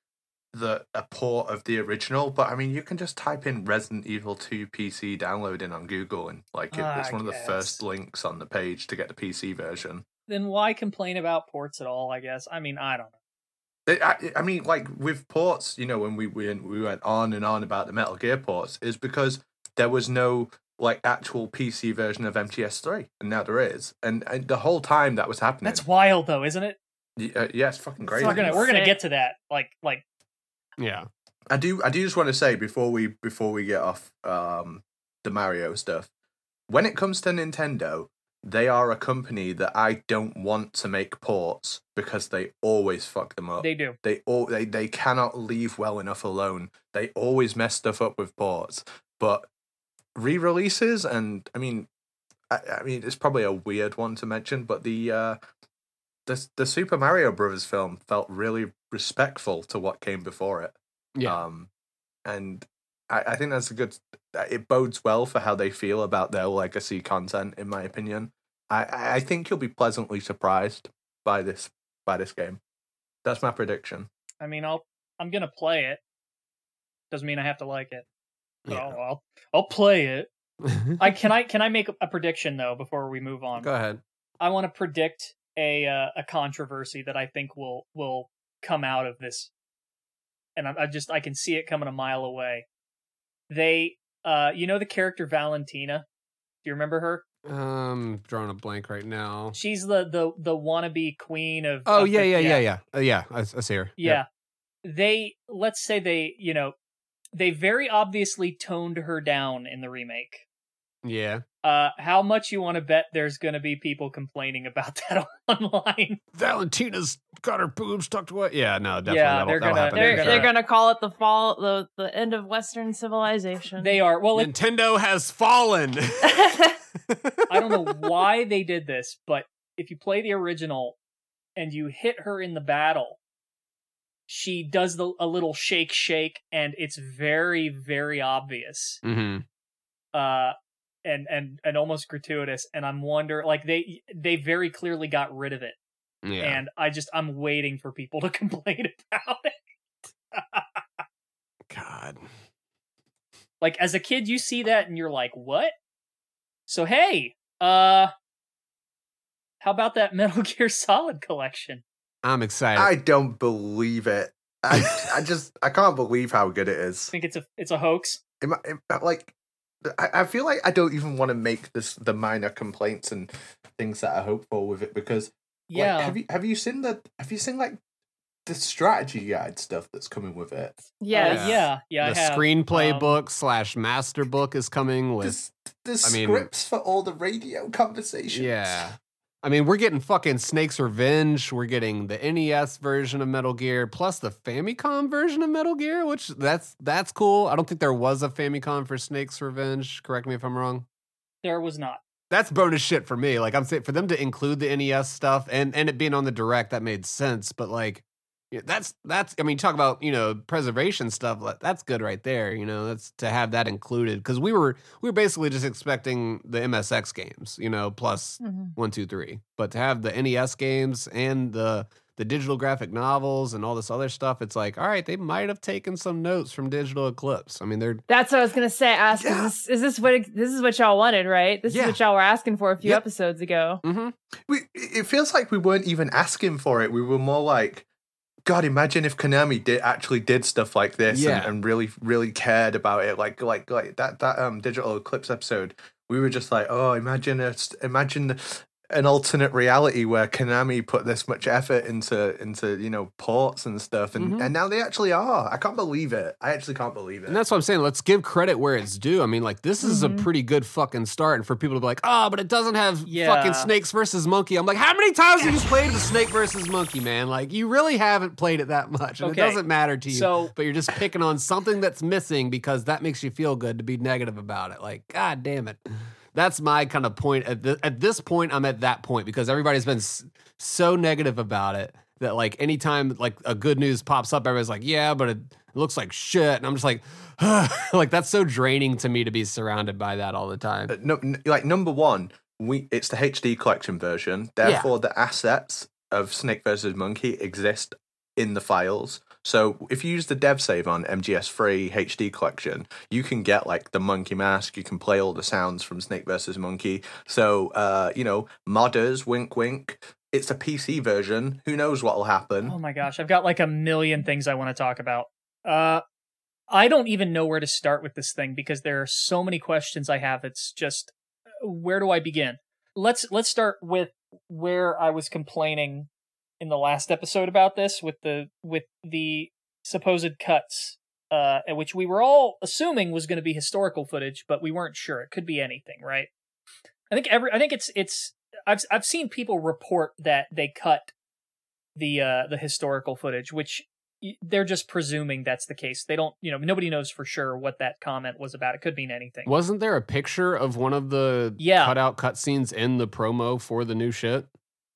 the a port of the original, but I mean, you can just type in Resident Evil two P C download in on Google, and like it, it's one of the first links on the page to get the P C version. Then why complain about ports at all? I guess. I mean, I don't know. It, I, I mean, like with ports, you know, when we we we went on and on about the Metal Gear ports, is because there was no like actual P C version of M G S three, and now there is, and, and the whole time that was happening. That's wild, though, isn't it? Yeah, uh, yeah, it's fucking crazy. We're gonna we're gonna get to that, like like. Yeah, I do. I do just want to say before we before we get off um, the Mario stuff, when it comes to Nintendo, they are a company that I don't want to make ports because they always fuck them up. They do. They all they they cannot leave well enough alone. They always mess stuff up with ports, but. Re-releases and I mean, I, I mean it's probably a weird one to mention, but the uh, the the Super Mario Brothers film felt really respectful to what came before it. Yeah, um, and I, I think that's a good. It bodes well for how they feel about their legacy content, in my opinion. I, I think you'll be pleasantly surprised by this by this game. That's my prediction. I mean, I'll I'm gonna play it. Doesn't mean I have to like it. Yeah. Oh, I'll I'll play it. I can I can I make a prediction though before we move on. Go ahead. I want to predict a uh, a controversy that I think will will come out of this, and I, I just I can see it coming a mile away. They, uh, you know the character Valentina. Do you remember her? Um, drawing a blank right now. She's the the the wannabe queen of. Oh of yeah, the, yeah yeah yeah yeah uh, yeah. I, I see her. Yeah, yep. They let's say they you know. They very obviously toned her down in the remake. Yeah. Uh, how much you want to bet there's going to be people complaining about that online? Valentina's got her boobs tucked away. Yeah, no, definitely. Yeah, they're gonna they're, sure. they're gonna call it the fall, the the end of Western civilization. They are. Well, Nintendo it, has fallen. I don't know why they did this, but if you play the original and you hit her in the battle, she does the, a little shake shake, and it's very, very obvious. Mm-hmm. Uh, and, and, and almost gratuitous. And I'm wondering, like, they, they very clearly got rid of it. Yeah. And I just, I'm waiting for people to complain about it. God. Like, as a kid, you see that and you're like, what? So, hey, uh, how about that Metal Gear Solid collection? I'm excited. I don't believe it. I I just, I can't believe how good it is. I think it's a, it's a hoax. Am I, am I, like, I, I feel like I don't even want to make this the minor complaints and things that are hopeful with it, because yeah. Like, have you, have you seen the, have you seen, like, the strategy guide stuff that's coming with it? Yes. Yeah, yeah, yeah. The I have. screenplay um, book slash master book is coming with. There's, there's I mean, scripts for all the radio conversations. Yeah, I mean, we're getting fucking Snake's Revenge. We're getting the N E S version of Metal Gear, plus the Famicom version of Metal Gear, which that's that's cool. I don't think there was a Famicom for Snake's Revenge. Correct me if I'm wrong. There was not. That's bonus shit for me. Like, I'm saying, for them to include the N E S stuff and and it being on the Direct, that made sense. But like. Yeah, that's that's I mean, talk about, you know, preservation stuff. That's good right there. You know, that's to have that included, because we were we were basically just expecting the M S X games, you know, plus mm-hmm. one, two, three. But to have the N E S games and the the digital graphic novels and all this other stuff, it's like, all right, they might have taken some notes from Digital Eclipse. I mean, they're that's what I was gonna say. Ask yeah. is, this, is this what this is what y'all wanted, right? This yeah. is what y'all were asking for a few yep. episodes ago. Mm-hmm. We it feels like we weren't even asking for it. We were more like. God, imagine if Konami did actually did stuff like this yeah. and, and really, really cared about it. Like, like, like that that um, Digital Eclipse episode. We were just like, oh, imagine a, imagine an alternate reality where Konami put this much effort into into you know ports and stuff, and mm-hmm. and now they actually are. I can't believe it. I actually can't believe it. And that's what I'm saying. Let's give credit where it's due. I mean, like, this mm-hmm. is a pretty good fucking start. And for people to be like, oh, but it doesn't have yeah. fucking Snakes versus Monkey. I'm like, how many times have you played the Snake versus Monkey, man? Like, you really haven't played it that much, and okay. it doesn't matter to you. So, but you're just picking on something that's missing because that makes you feel good to be negative about it. Like, god damn it. That's my kind of point. At, the, at this point, I'm at that point because everybody's been s- so negative about it that, like, anytime, like, a good news pops up, everybody's like, yeah, but it looks like shit. And I'm just like, like, that's so draining to me to be surrounded by that all the time. Uh, no, n- like, number one, we it's the H D collection version. Therefore, yeah. the assets of Snake versus. Monkey exist in the files. So if you use the dev save on M G S three H D collection, you can get like the monkey mask. You can play all the sounds from Snake versus. Monkey. So, uh, you know, modders, wink, wink. It's a P C version. Who knows what will happen? Oh my gosh. I've got like a million things I want to talk about. Uh, I don't even know where to start with this thing because there are so many questions I have. It's just, where do I begin? Let's, let's start with where I was complaining in the last episode about this with the with the supposed cuts, uh, which we were all assuming was going to be historical footage, but we weren't sure. It could be anything, right? I think every I think it's it's I've I've seen people report that they cut the uh, the historical footage, which they're just presuming that's the case. They don't, you know, nobody knows for sure what that comment was about. It could mean anything. Wasn't there a picture of one of the yeah. cutout cutscenes in the promo for the new shit?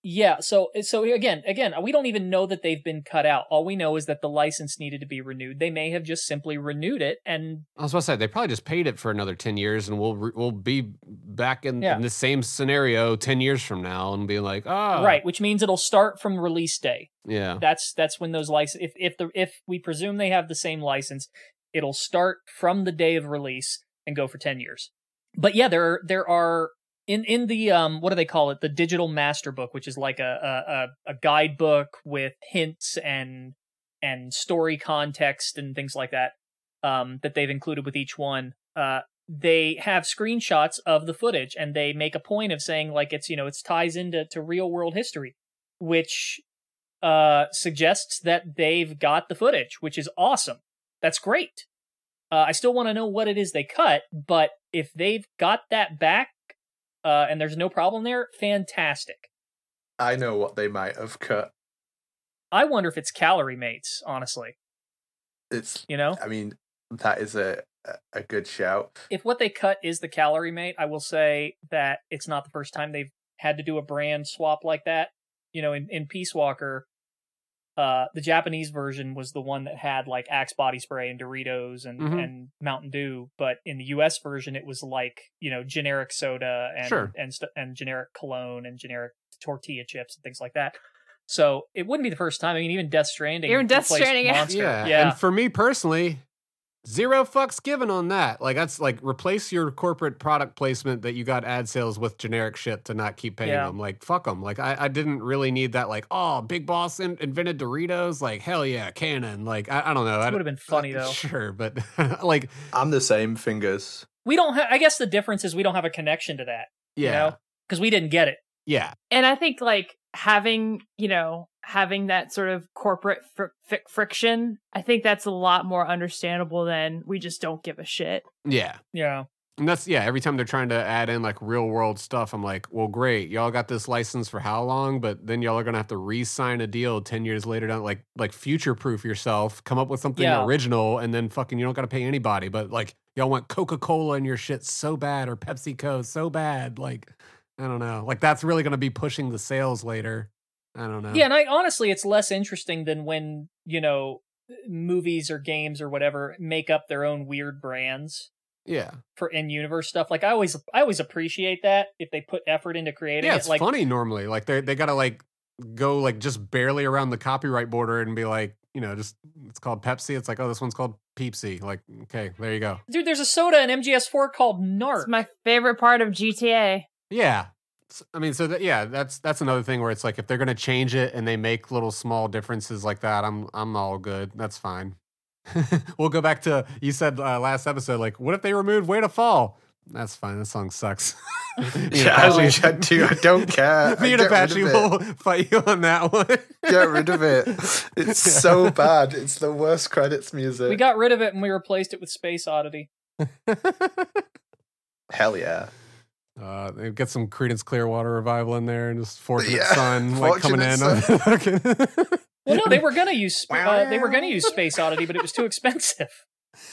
Yeah, so so again, again, we don't even know that they've been cut out. All we know is that the license needed to be renewed. They may have just simply renewed it, and I was about to say they probably just paid it for another ten years, and we'll we'll be back in, yeah. in the same scenario ten years from now, and be like, ah, oh. right, which means it'll start from release day. Yeah, that's that's when those license. If if the if we presume they have the same license, it'll start from the day of release and go for ten years. But yeah, there there are. In in the, um, what do they call it? The Digital Master Book, which is like a a, a guidebook with hints and and story context and things like that, um, that they've included with each one. Uh, they have screenshots of the footage, and they make a point of saying, like, it's, you know, it ties into to real world history, which uh, suggests that they've got the footage, which is awesome. That's great. Uh, I still want to know what it is they cut, but if they've got that back, Uh, and there's no problem there, fantastic. I know what they might have cut. I wonder if it's calorie mates, honestly. It's, you know? I mean, that is a, a good shout. If what they cut is the calorie mate, I will say that it's not the first time they've had to do a brand swap like that. You know, in, in Peace Walker, uh, the Japanese version was the one that had like Axe body spray and Doritos and, mm-hmm. and Mountain Dew. But in the U S version, it was like, you know, generic soda and sure. and st- and generic cologne and generic tortilla chips and things like that. So it wouldn't be the first time. I mean, even Death Stranding. Even Death Stranding, yeah. yeah. And for me personally, zero fucks given on that. Like, that's like, replace your corporate product placement that you got ad sales with generic shit to not keep paying yeah. them. Like, fuck them. Like, I, I didn't really need that. Like, oh, Big Boss in- invented Doritos. Like, hell yeah, canon. Like, I, I don't know. It would have been funny, uh, though. Sure, but like. I'm the same, fingers. We don't have, I guess the difference is we don't have a connection to that. Yeah. You know? Because we didn't get it. Yeah. And I think, like, having, you know, having that sort of corporate fr- fr- friction, I think that's a lot more understandable than we just don't give a shit. Yeah. Yeah. And that's, yeah, every time they're trying to add in like real world stuff, I'm like, well, great. Y'all got this license for how long? But then y'all are going to have to re-sign a deal ten years later down, like, like future proof yourself, come up with something yeah. original, and then fucking you don't got to pay anybody. But like, y'all want Coca-Cola in your shit so bad, or PepsiCo so bad. Like, I don't know. Like, that's really going to be pushing the sales later. I don't know. Yeah, and I honestly, it's less interesting than when, you know, movies or games or whatever make up their own weird brands. Yeah. For in-universe stuff. Like, I always I always appreciate that if they put effort into creating yeah, it. Yeah, it's like, funny normally. Like, they they got to, like, go, like, just barely around the copyright border and be like, you know, just, it's called Pepsi. It's like, oh, this one's called Peepsy. Like, okay, there you go. Dude, there's a soda in M G S four called Narc. It's my favorite part of G T A. Yeah. I mean, so that, yeah, that's that's another thing where it's like, if they're going to change it and they make little small differences like that, I'm I'm all good. That's fine. We'll go back to, you said uh, last episode, like, what if they removed Way to Fall? That's fine. That song sucks. Yeah, I was going to I don't care. Me and Apache will fight you on that one. Get rid of it. It's so bad. It's the worst credits music. We got rid of it and we replaced it with Space Oddity. Hell yeah. Uh, they've got some Creedence Clearwater Revival in there, and just Fortunate yeah, Son like fortunate coming in. Well, no, they were gonna use uh, they were gonna use Space Oddity, but it was too expensive.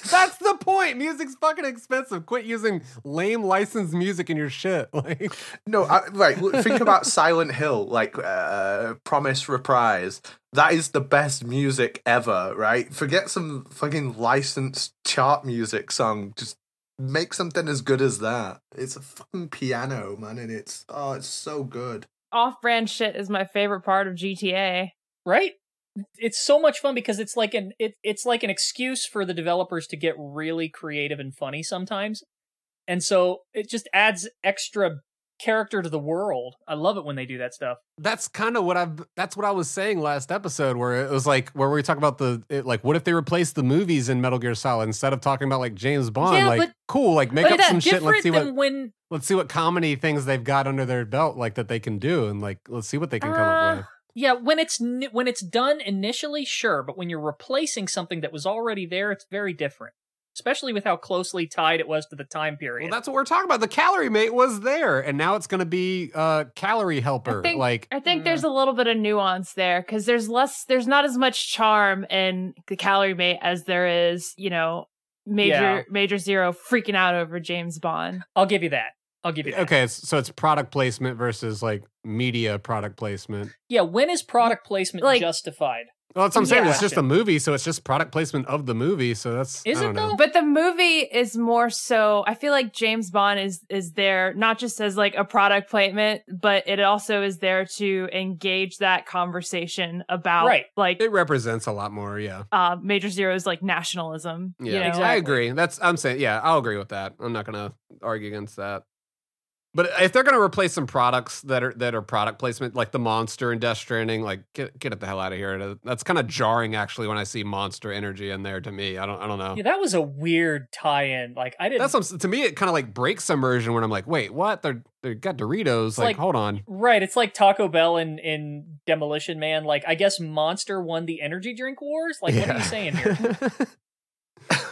That's the point. Music's fucking expensive. Quit using lame licensed music in your shit. Like, no, I, right? Think about Silent Hill, like uh, Promise Reprise. That is the best music ever, right? Forget some fucking licensed chart music song. Just make something as good as that. It's a fucking piano, man, and it's oh, it's so good. Off-brand shit is my favorite part of G T A. Right? It's so much fun because it's like an it, it's like an excuse for the developers to get really creative and funny sometimes, and so it just adds extra character to the world. I love it when they do that stuff. That's kind of what I've that's what I was saying last episode, where it was like, where we were talking about the it, like, what if they replaced the movies in Metal Gear Solid instead of talking about like James Bond? Yeah, like, but, cool, like make up some shit. Let's see what when, let's see what comedy things they've got under their belt, like that they can do, and like let's see what they can uh, come up with. Yeah, when it's when it's done initially, sure, but when you're replacing something that was already there, it's very different. Especially with how closely tied it was to the time period. Well, that's what we're talking about. The Calorie Mate was there, and now it's going to be uh, Calorie Helper. I think, like, I think mm. there's a little bit of nuance there, because there's less, there's not as much charm in the Calorie Mate as there is, you know, Major yeah. Major Zero freaking out over James Bond. I'll give you that. I'll give you that. Okay, so it's product placement versus like media product placement. Yeah, when is product placement like, justified? Well, that's what I'm saying. Yeah. It's just a movie, so it's just product placement of the movie. So that's is I don't it though? Know. But the movie is more so. I feel like James Bond is is there not just as like a product placement, but it also is there to engage that conversation about right. like it represents a lot more. Yeah, uh, Major Zero's like nationalism. Yeah, you know? Exactly. I agree. That's I'm saying. Yeah, I'll agree with that. I'm not gonna argue against that. But if they're going to replace some products that are that are product placement, like the Monster and Death Stranding, like get get it the hell out of here. That's kind of jarring, actually, when I see Monster Energy in there. To me, I don't I don't know. Yeah, that was a weird tie-in. Like I didn't. That's what, to me, it kind of like breaks immersion when I'm like, wait, what? They're they got Doritos. Like, like, hold on. Right, it's like Taco Bell in in Demolition Man. Like, I guess Monster won the energy drink wars. Like, yeah. What are you saying here?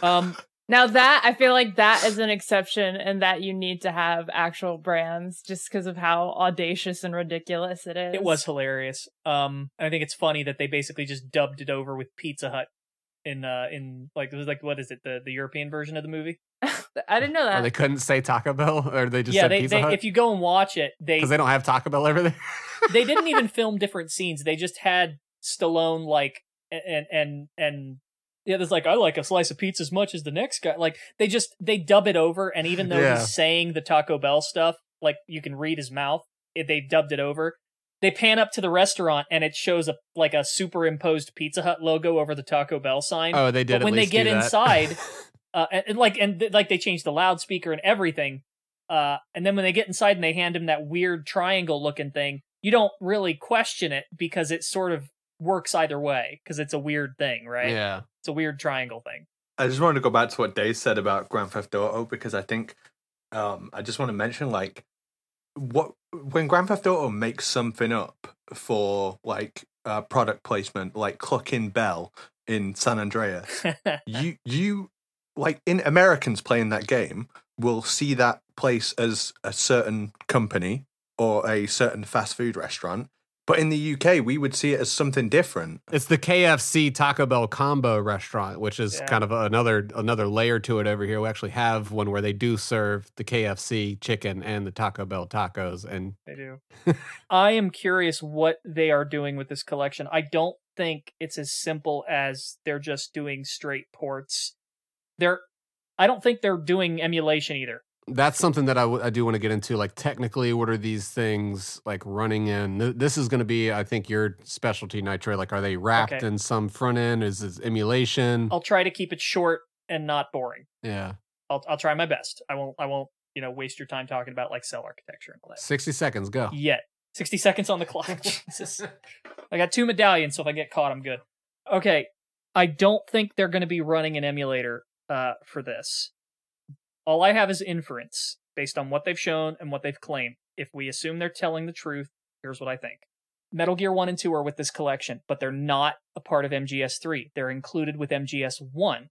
um. Now that, I feel like that is an exception, and that you need to have actual brands just because of how audacious and ridiculous it is. It was hilarious. Um, I think it's funny that they basically just dubbed it over with Pizza Hut in, uh, in like, it was like, what is it, the, the European version of the movie? I didn't know that. Or they couldn't say Taco Bell, or they just yeah, said they, Pizza they, Hut? If you go and watch it, they... Because they don't have Taco Bell over there? They didn't even film different scenes. They just had Stallone, like, and and and yeah, there's like, I like a slice of pizza as much as the next guy. Like, they just they dub it over, and even though yeah. he's saying the Taco Bell stuff, like you can read his mouth, they dubbed it over. They pan up to the restaurant, and it shows a like a superimposed Pizza Hut logo over the Taco Bell sign. Oh, they did. But when they get inside, uh, and, and like and th- like they changed the loudspeaker and everything. Uh, and then when they get inside and they hand him that weird triangle-looking thing, you don't really question it because it sort of works either way because it's a weird thing, right? Yeah, it's a weird triangle thing. I just wanted to go back to what Dave said about Grand Theft Auto because I think um, I just want to mention like. What when Grand Theft Auto makes something up for like uh, product placement, like Cluckin' Bell in San Andreas, you you like in Americans playing that game will see that place as a certain company or a certain fast food restaurant, but in the U K we would see it as something different. It's the K F C Taco Bell combo restaurant, which is yeah. kind of another another layer to it over here. We actually have one where they do serve the K F C chicken and the Taco Bell tacos, and they do. I am curious what they are doing with this collection. I don't think it's as simple as they're just doing straight ports. They're I don't think they're doing emulation either. That's something that I, w- I do want to get into. Like, technically, what are these things like running in? Th- this is going to be, I think, your specialty, Nitro. Like, are they wrapped okay. in some front end? Is this emulation? I'll try to keep it short and not boring. Yeah, I'll I'll try my best. I won't I won't you know waste your time talking about like cell architecture and all that. Sixty seconds, go. Yet sixty seconds on the clock. Jesus, I got two medallions, so if I get caught, I'm good. Okay, I don't think they're going to be running an emulator uh, for this. All I have is inference based on what they've shown and what they've claimed. If we assume they're telling the truth, here's what I think. Metal Gear one and two are with this collection, but they're not a part of M G S three. They're included with M G S one,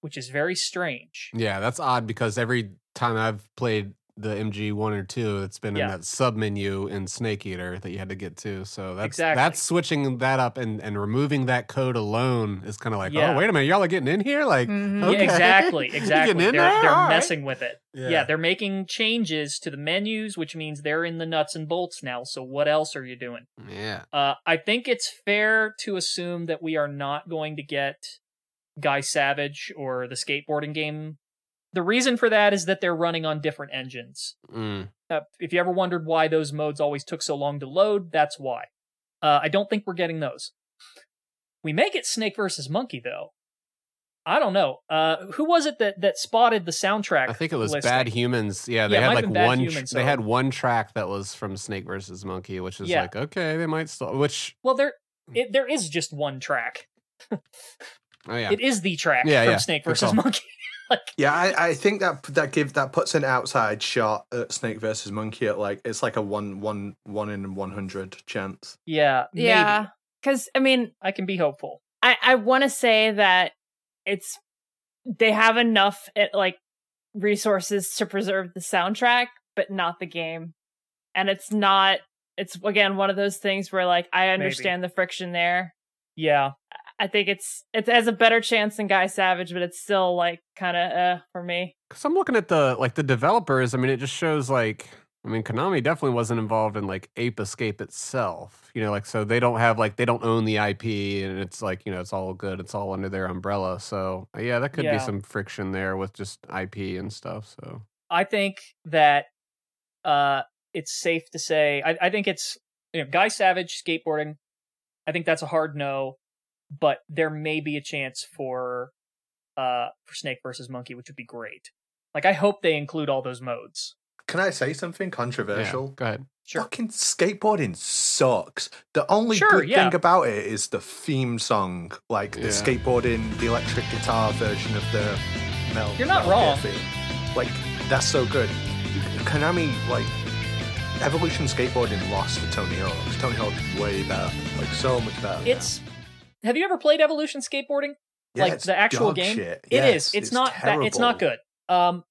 which is very strange. Yeah, that's odd because every time I've played the M G one or two, it's been yeah. in that sub-menu in Snake Eater that you had to get to. So that's, exactly. that's switching that up and, and removing that code alone is kind of like, yeah. oh, wait a minute, y'all are getting in here? Like, mm-hmm. okay. yeah, exactly, exactly. They're, they're right. messing with it. Yeah. yeah, they're making changes to the menus, which means they're in the nuts and bolts now. So what else are you doing? Yeah. Uh, I think it's fair to assume that we are not going to get Guy Savage or the skateboarding game. The reason for that is that they're running on different engines. Mm. Uh, if you ever wondered why those modes always took so long to load, that's why. Uh, I don't think we're getting those. We may get Snake versus Monkey, though. I don't know. Uh, who was it that, that spotted the soundtrack? I think it was listing? Bad Humans. Yeah, they yeah, had like one. Humans, they so. had one track that was from Snake versus Monkey, which is yeah. like okay, they might still. Which well, there it, there is just one track. oh yeah, it is the track yeah, from yeah. Snake versus Monkey. Like, yeah, I, I think that that give that puts an outside shot at Snake versus Monkey at like it's like a one one one in one hundred chance. Yeah, maybe. yeah. Because I mean, I can be hopeful. I, I want to say that it's they have enough it, like resources to preserve the soundtrack, but not the game. And it's not. It's again one of those things where like I understand maybe. the friction there. Yeah. I think it's it has a better chance than Guy Savage, but it's still like kind of uh, for me. Because I'm looking at the like the developers. I mean, it just shows like I mean, Konami definitely wasn't involved in like Ape Escape itself. You know, like so they don't have like they don't own the I P, and it's like you know it's all good. It's all under their umbrella. So yeah, that could yeah. be some friction there with just I P and stuff. So I think that uh, it's safe to say I, I think it's you know, Guy Savage skateboarding. I think that's a hard no. But there may be a chance for uh, for Snake versus Monkey, which would be great. Like, I hope they include all those modes. Can I say something controversial? Yeah, go ahead. Sure. Fucking skateboarding sucks. The only sure, good yeah. thing about it is the theme song. Like, yeah. the skateboarding, the electric guitar version of the Metal You're not Metal wrong. Thing. Like, that's so good. Konami, like... Evolution Skateboarding lost to Tony Hawk. Tony Hawk's way better. Like, so much better. It's... Now. Have you ever played Evolution Skateboarding? Yeah, like the actual game? Shit. It yes, is. It's, it's not that, it's not good. Um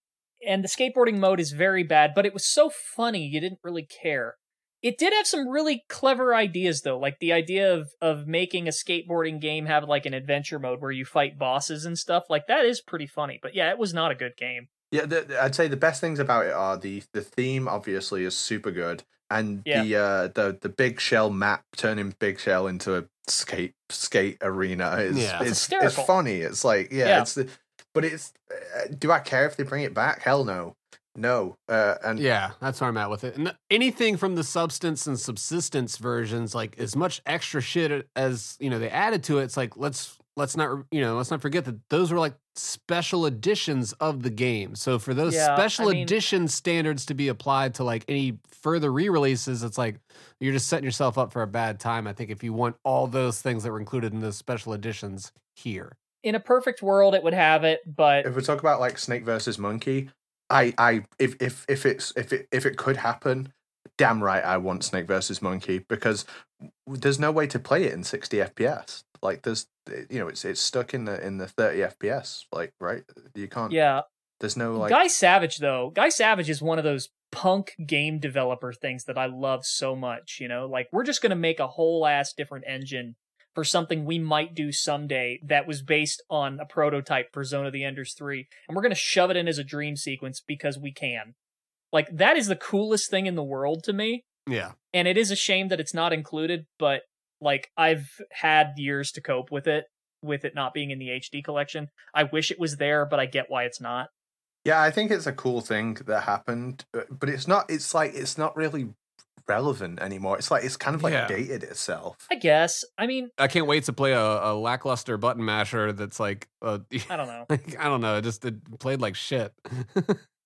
and the skateboarding mode is very bad, but it was so funny you didn't really care. It did have some really clever ideas though, like the idea of of making a skateboarding game have like an adventure mode where you fight bosses and stuff. Like that is pretty funny. But yeah, it was not a good game. Yeah, the, the, I'd say the best things about it are the the theme obviously is super good and yeah. the uh the the big shell map turning Big Shell into a skate skate arena. It's yeah. it's, it's, it's funny. It's like yeah, yeah. it's the, but it's uh, do I care if they bring it back? Hell no. No, uh, and yeah, that's where I'm at with it. And anything from the substance and subsistence versions, like as much extra shit as you know they added to it, it's like let's let's not you know let's not forget that those were like special editions of the game. So for those yeah, special I mean, edition standards to be applied to like any further re-releases, it's like you're just setting yourself up for a bad time. I think if you want all those things that were included in those special editions here, in a perfect world, it would have it. But if we talk about like Snake versus Monkey. I, I, if, if, if it's, if it, if it could happen, damn right, I want Snake versus Monkey because there's no way to play it in sixty F P S. Like there's, you know, it's, it's stuck in the, in the thirty F P S, like, right. You can't, yeah. There's no like Guy Savage though. Guy Savage is one of those punk game developer things that I love so much, you know, like we're just going to make a whole ass different engine for something we might do someday that was based on a prototype for Zone of the Enders three, and we're going to shove it in as a dream sequence because we can. Like, that is the coolest thing in the world to me. Yeah. And it is a shame that it's not included, but, like, I've had years to cope with it, with it not being in the H D collection. I wish it was there, but I get why it's not. Yeah, I think it's a cool thing that happened, but it's not, it's like, it's not really relevant anymore. It's like it's kind of like yeah. dated itself, I guess. I mean, I can't wait to play a, a lackluster button masher that's like a, I don't know like, I don't know it just it played like shit.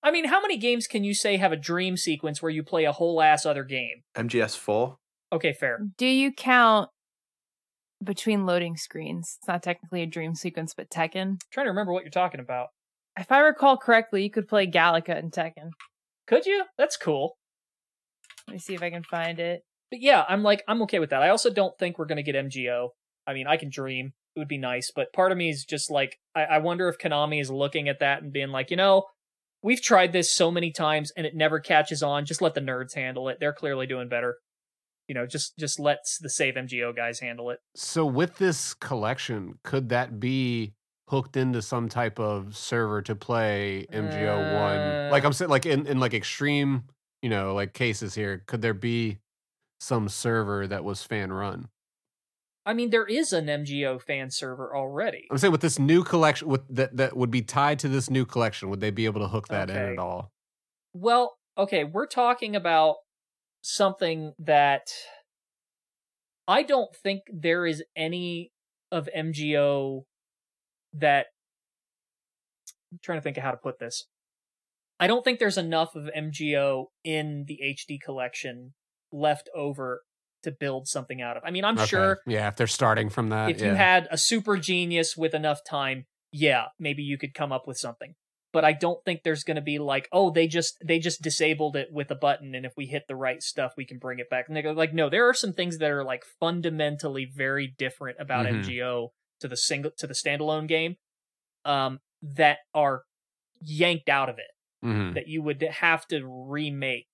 I mean, how many games can you say have a dream sequence where you play a whole ass other game? M G S four. Okay, fair. Do you count between loading screens? It's not technically a dream sequence, but Tekken. I'm trying to remember what you're talking about. If I recall correctly, you could play Galaga in Tekken. Could you? That's cool. Let me see if I can find it. But yeah, I'm like, I'm okay with that. I also don't think we're going to get M G O. I mean, I can dream. It would be nice. But part of me is just like, I, I wonder if Konami is looking at that and being like, you know, we've tried this so many times and it never catches on. Just let the nerds handle it. They're clearly doing better. You know, just, just let the Save M G O guys handle it. So with this collection, could that be hooked into some type of server to play M G O one? Uh... Like I'm saying, like in, in like extreme... you know, like cases here, could there be some server that was fan run? I mean, there is an M G O fan server already. I'm saying with this new collection, with that that would be tied to this new collection, would they be able to hook that okay. in at all? Well, okay, we're talking about something that I don't think there is any of M G O that, I'm trying to think of how to put this. I don't think there's enough of M G O in the H D collection left over to build something out of. I mean, I'm okay. sure. Yeah, if they're starting from that. If yeah. you had a super genius with enough time, yeah, maybe you could come up with something. But I don't think there's going to be like, oh, they just they just disabled it with a button, and if we hit the right stuff, we can bring it back. And they go like, no, there are some things that are like fundamentally very different about mm-hmm. M G O to the single to the standalone game um, that are yanked out of it. Mm-hmm. That you would have to remake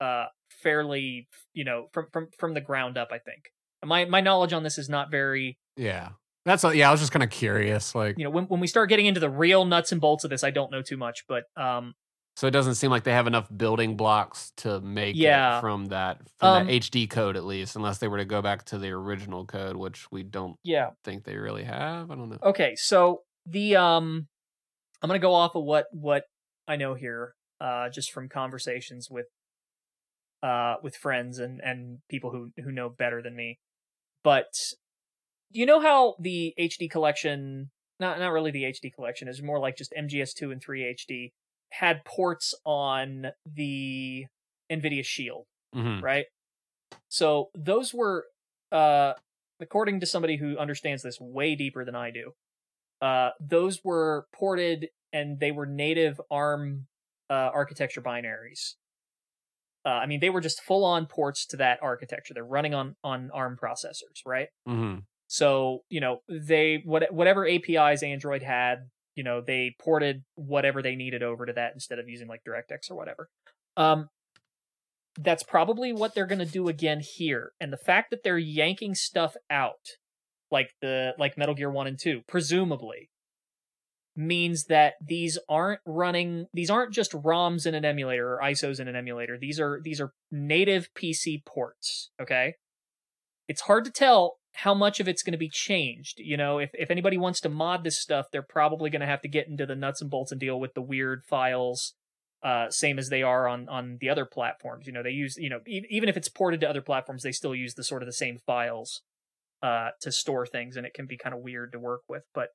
uh, fairly, you know, from, from, from the ground up, I think. My my knowledge on this is not very... Yeah. That's a, yeah, I was just kind of curious. Like, you know, when when we start getting into the real nuts and bolts of this, I don't know too much, but... um, so it doesn't seem like they have enough building blocks to make yeah. it from, that, from um, that H D code, at least, unless they were to go back to the original code, which we don't yeah. think they really have. I don't know. Okay, so the... um, I'm going to go off of what... what I know here, uh, just from conversations with, uh, with friends and, and people who, who know better than me. But you know how the H D collection, not not really the H D collection, is more like just M G S two and three H D had ports on the NVIDIA Shield, mm-hmm. right? So those were, uh, according to somebody who understands this way deeper than I do, uh, those were ported. And they were native ARM uh, architecture binaries. Uh, I mean, they were just full-on ports to that architecture. They're running on, on ARM processors, right? Mm-hmm. So, you know, they what, whatever A P Is Android had, you know, they ported whatever they needed over to that instead of using, like, DirectX or whatever. Um, that's probably what they're going to do again here. And the fact that they're yanking stuff out, like the like Metal Gear one and two, presumably, means that these aren't running these aren't just ROMs in an emulator or I S Os in an emulator. These are these are native P C ports, okay? It's hard to tell how much of it's going to be changed. You know, if, if anybody wants to mod this stuff, they're probably going to have to get into the nuts and bolts and deal with the weird files, uh, same as they are on, on the other platforms. You know, they use, you know, e- even if it's ported to other platforms, they still use the sort of the same files uh, to store things, and it can be kind of weird to work with. But,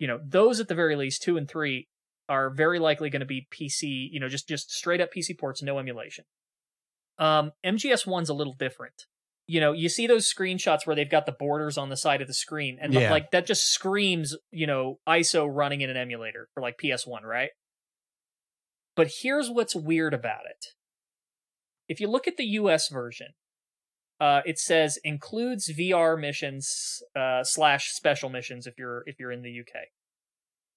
you know, those at the very least, two and three, are very likely going to be P C, you know, just, just straight up P C ports, no emulation. Um, M G S one's a little different. You know, you see those screenshots where they've got the borders on the side of the screen, and yeah. like that just screams, you know, I S O running in an emulator for like P S one, right? But here's what's weird about it. If you look at the U S version, uh, it says includes V R missions uh, slash special missions if you're if you're in the U K,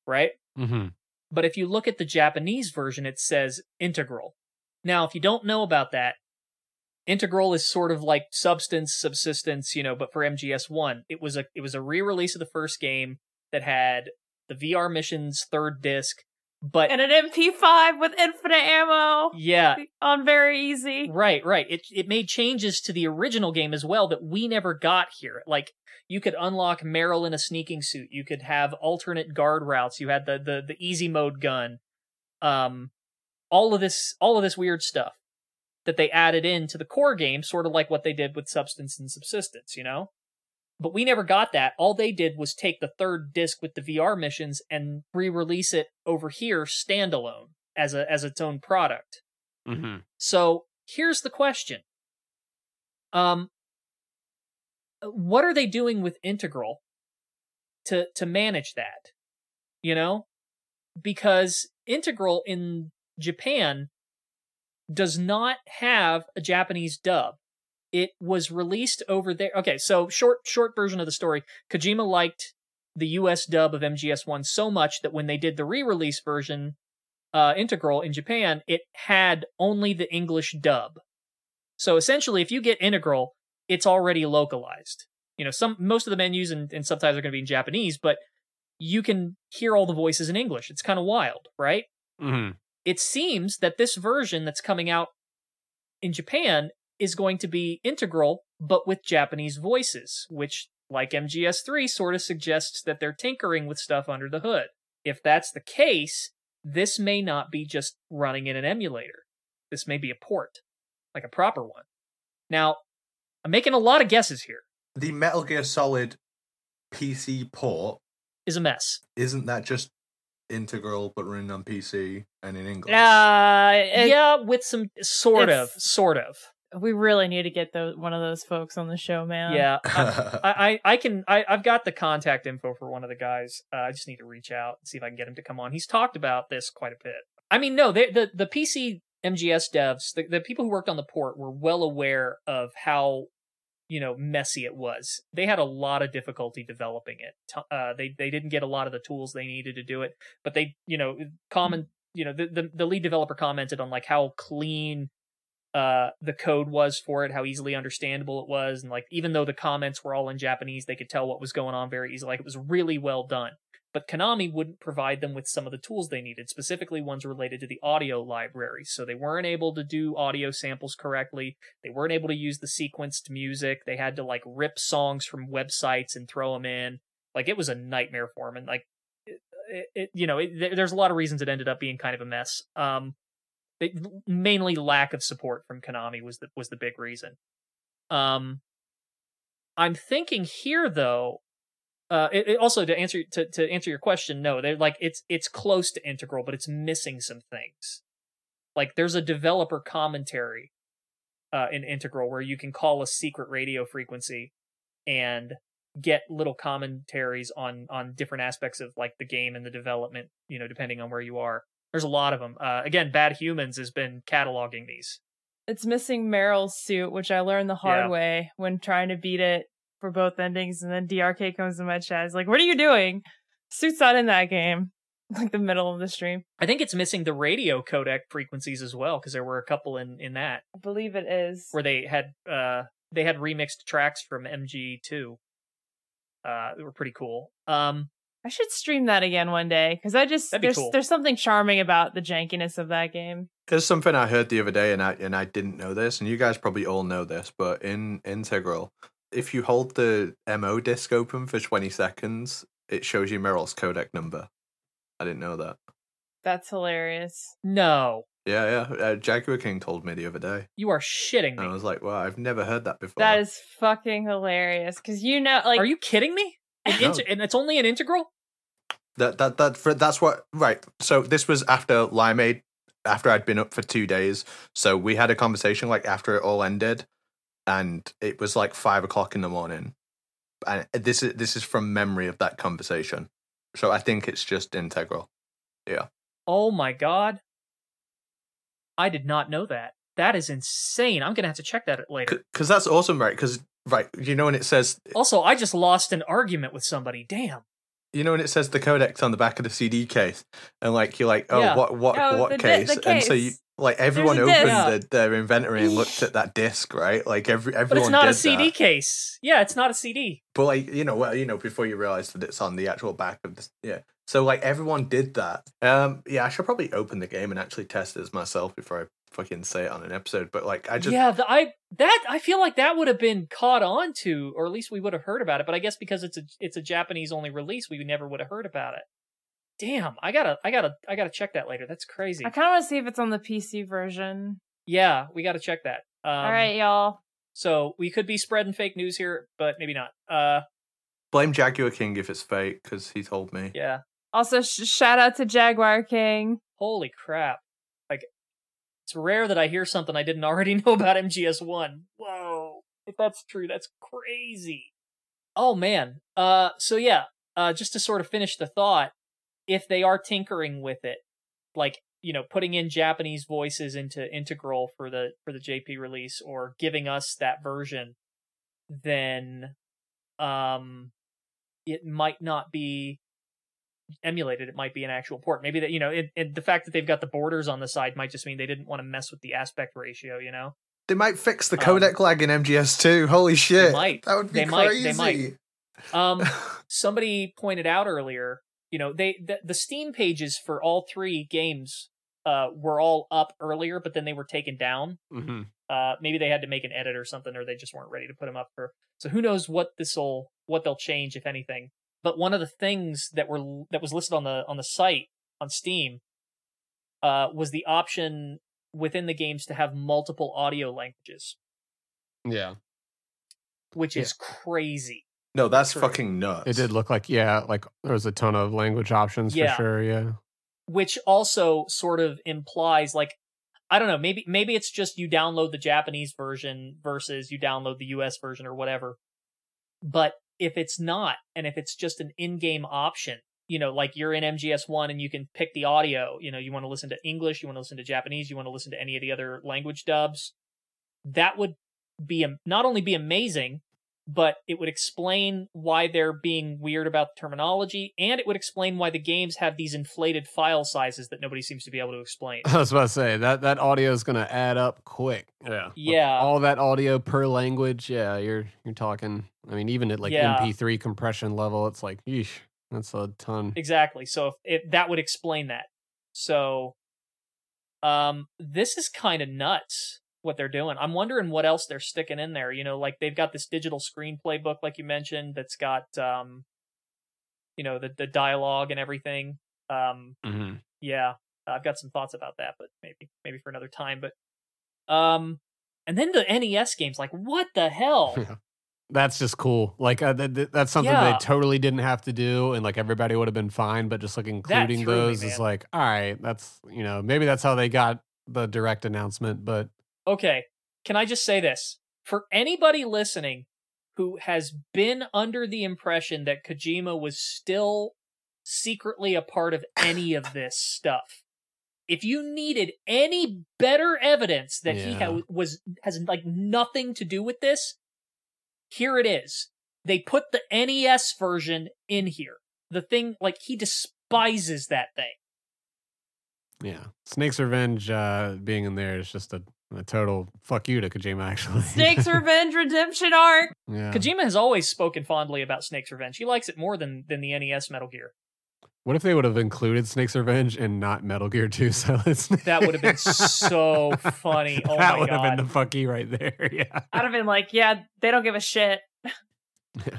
right? Mm-hmm. But if you look at the Japanese version, it says Integral. Now, if you don't know about that, Integral is sort of like Substance, Subsistence, you know, but for M G S one. It was a it was a re-release of the first game that had the V R missions third disc, but and an M P five with infinite ammo. Yeah, on very easy. Right, right. It it made changes to the original game as well that we never got here. Like you could unlock Meryl in a sneaking suit. You could have alternate guard routes. You had the the the easy mode gun. Um, all of this all of this weird stuff that they added into the core game, sort of like what they did with Substance and Subsistence, you know? But we never got that. All they did was take the third disc with the V R missions and re-release it over here standalone as a as its own product. Mm-hmm. So here's the question. Um, what are they doing with Integral to to manage that? You know? Because Integral in Japan does not have a Japanese dub. It was released over there. Okay, so short short version of the story. Kojima liked the U S dub of M G S one so much that when they did the re-release version, uh, Integral, in Japan, it had only the English dub. So essentially, if you get Integral, it's already localized. You know, some most of the menus and, and subtitles are going to be in Japanese, but you can hear all the voices in English. It's kind of wild, right? Mm-hmm. It seems that this version that's coming out in Japan is going to be Integral, but with Japanese voices, which, like M G S three, sort of suggests that they're tinkering with stuff under the hood. If that's the case, this may not be just running in an emulator. This may be a port, like a proper one. Now, I'm making a lot of guesses here. The Metal Gear Solid P C port is a mess. Isn't that just Integral, but running on P C and in English? Uh, it, yeah, with some sort of, sort of. We really need to get those, one of those folks on the show, man. Yeah, I, I, I can. I, I've got the contact info for one of the guys. Uh, I just need to reach out and see if I can get him to come on. He's talked about this quite a bit. I mean, no, they, the the P C M G S devs, the, the people who worked on the port, were well aware of how, you know, messy it was. They had a lot of difficulty developing it. Uh, they they didn't get a lot of the tools they needed to do it. But they, you know, comment, you know, the the, the lead developer commented on like how clean uh the code was for it, how easily understandable it was, and like even though the comments were all in Japanese, they could tell what was going on very easily. Like it was really well done. But Konami wouldn't provide them with some of the tools they needed, specifically ones related to the audio library. So they weren't able to do audio samples correctly. They weren't able to use the sequenced music. They had to like rip songs from websites and throw them in. Like it was a nightmare for them. And like it, it, you know, it, there's a lot of reasons it ended up being kind of a mess. Um It, mainly lack of support from Konami was the was the big reason. Um, I'm thinking here though. Uh, it, it also to answer to, to answer your question, no, they're like it's it's close to Integral, but it's missing some things. Like there's a developer commentary uh, in Integral where you can call a secret radio frequency and get little commentaries on on different aspects of like the game and the development. You know, depending on where you are. There's a lot of them. Uh, again, Bad Humans has been cataloging these. It's missing Meryl's suit, which I learned the hard yeah. way when trying to beat it for both endings. And then D R K comes in my chat. He's like, what are you doing? Suit's not in that game. Like the middle of the stream. I think it's missing the radio codec frequencies as well, because there were a couple in, in that. I believe it is. Where they had uh, they had remixed tracks from M G two. Uh, they were pretty cool. Um I should stream that again one day, because I just there's cool. there's something charming about the jankiness of that game. There's something I heard the other day, and I and I didn't know this, and you guys probably all know this, but in Integral, if you hold the M O disc open for twenty seconds, it shows you Meryl's codec number. I didn't know that. That's hilarious. No. Yeah, yeah. Uh, Jaguar King told me the other day. You are shitting me. And I was like, wow, I've never heard that before. That is fucking hilarious. Because you know, like... Are you kidding me? An no. inter- and it's only an integral? That that that for, That's what... Right. So this was after Limeade, after I'd been up for two days. So we had a conversation, like, after it all ended. And it was, like, five o'clock in the morning. And this is, this is from memory of that conversation. So I think it's just integral. Yeah. Oh, my God. I did not know that. That is insane. I'm going to have to check that later. Because that's awesome, right? Because, right, you know when it says... Also, I just lost an argument with somebody. Damn. You know when it says the codecs on the back of the C D case? And, like, you're like, oh, yeah. what what, oh, what the, case? The, the case? And so, you like, everyone opened their, their inventory and looked at that disc, right? Like, every everyone did that. But it's not a C D that. Case. Yeah, it's not a C D. But, like, you know, well, you know, before you realize that it's on the actual back of the... Yeah. So, like, everyone did that. Um, yeah, I should probably open the game and actually test this myself before I fucking say it on an episode. But, like, I just... Yeah, the, I that I feel like that would have been caught on to, or at least we would have heard about it. But I guess because it's a it's a Japanese-only release, we never would have heard about it. Damn, I gotta, I gotta, I gotta check that later. That's crazy. I kind of want to see if it's on the P C version. Yeah, we gotta check that. Um, All right, y'all. So, we could be spreading fake news here, but maybe not. Uh, Blame Jaguar King if it's fake, because he told me. Yeah. Also, sh- shout out to Jaguar King. Holy crap. Like, it's rare that I hear something I didn't already know about M G S one. Whoa. If that's true, that's crazy. Oh, man. Uh, so, yeah, uh, just to sort of finish the thought, if they are tinkering with it, like, you know, putting in Japanese voices into Integral for the for the J P release or giving us that version, then um, it might not be emulated. It might be an actual port. Maybe that, you know, it, it, the fact that they've got the borders on the side might just mean they didn't want to mess with the aspect ratio, you know? They might fix the codec um, lag in M G S two. Holy shit. They might. That would be they crazy. Might, they might. Um, somebody pointed out earlier, you know, they the, the Steam pages for all three games uh, were all up earlier, but then they were taken down. Mm-hmm. Uh, maybe they had to make an edit or something, or they just weren't ready to put them up for. So who knows what this'll, what they'll change, if anything. But one of the things that were that was listed on the on the site on Steam uh, was the option within the games to have multiple audio languages. Yeah, which yeah. is crazy. No, that's True. fucking nuts. It did look like yeah, like there was a ton of language options yeah. for sure. Yeah, which also sort of implies like I don't know, maybe maybe it's just you download the Japanese version versus you download the U S version or whatever, but. If it's not, and if it's just an in-game option, you know, like you're in M G S one and you can pick the audio, you know, you want to listen to English, you want to listen to Japanese, you want to listen to any of the other language dubs, that would be not only be amazing, but it would explain why they're being weird about the terminology, and it would explain why the games have these inflated file sizes that nobody seems to be able to explain. I was about to say, that, that audio is going to add up quick. Yeah. Yeah. With all that audio per language, yeah, you're you're talking, I mean, even at like yeah. M P three compression level, it's like, yeesh, that's a ton. Exactly. So if, if that would explain that. So um, this is kind of nuts. What they're doing. I'm wondering what else they're sticking in there. You know, like they've got this digital screenplay book, like you mentioned, that's got, um, you know, the, the dialogue and everything. Um, mm-hmm. Yeah, I've got some thoughts about that, but maybe, maybe for another time. But, um, and then the N E S games, like what the hell? Yeah. That's just cool. Like uh, th- th- that's something yeah. they totally didn't have to do, and like everybody would have been fine. But just like including that's those really, is like, all right, that's you know, maybe that's how they got the direct announcement, but. Okay, can I just say this? For anybody listening who has been under the impression that Kojima was still secretly a part of any of this stuff, if you needed any better evidence that yeah. he ha- was has like nothing to do with this, here it is. They put the N E S version in here. The thing, like, he despises that thing. Yeah, Snake's Revenge uh, being in there is just a A total fuck you to Kojima, actually. Snake's Revenge redemption arc. Yeah. Kojima has always spoken fondly about Snake's Revenge. He likes it more than, than the N E S Metal Gear. What if they would have included Snake's Revenge and not Metal Gear two Solid Snake? That would have been so funny. Oh that my would God. Have been the fuck you right there. Yeah. I'd have been like, yeah, they don't give a shit. Yeah.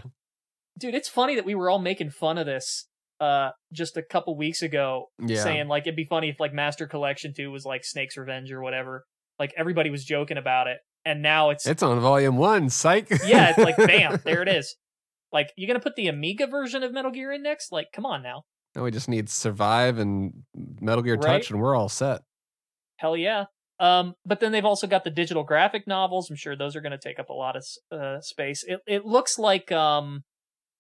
Dude, it's funny that we were all making fun of this uh, just a couple weeks ago, yeah. saying like it'd be funny if like Master Collection two was like Snake's Revenge or whatever. Like everybody was joking about it, and now it's it's on Volume One. Psych. Yeah, it's like bam, there it is. Like you're gonna put the Amiga version of Metal Gear in next? Like, come on now. No, we just need Survive and Metal Gear right? Touch, and we're all set. Hell yeah. Um, but then they've also got the digital graphic novels. I'm sure those are going to take up a lot of uh, space. It it looks like, um,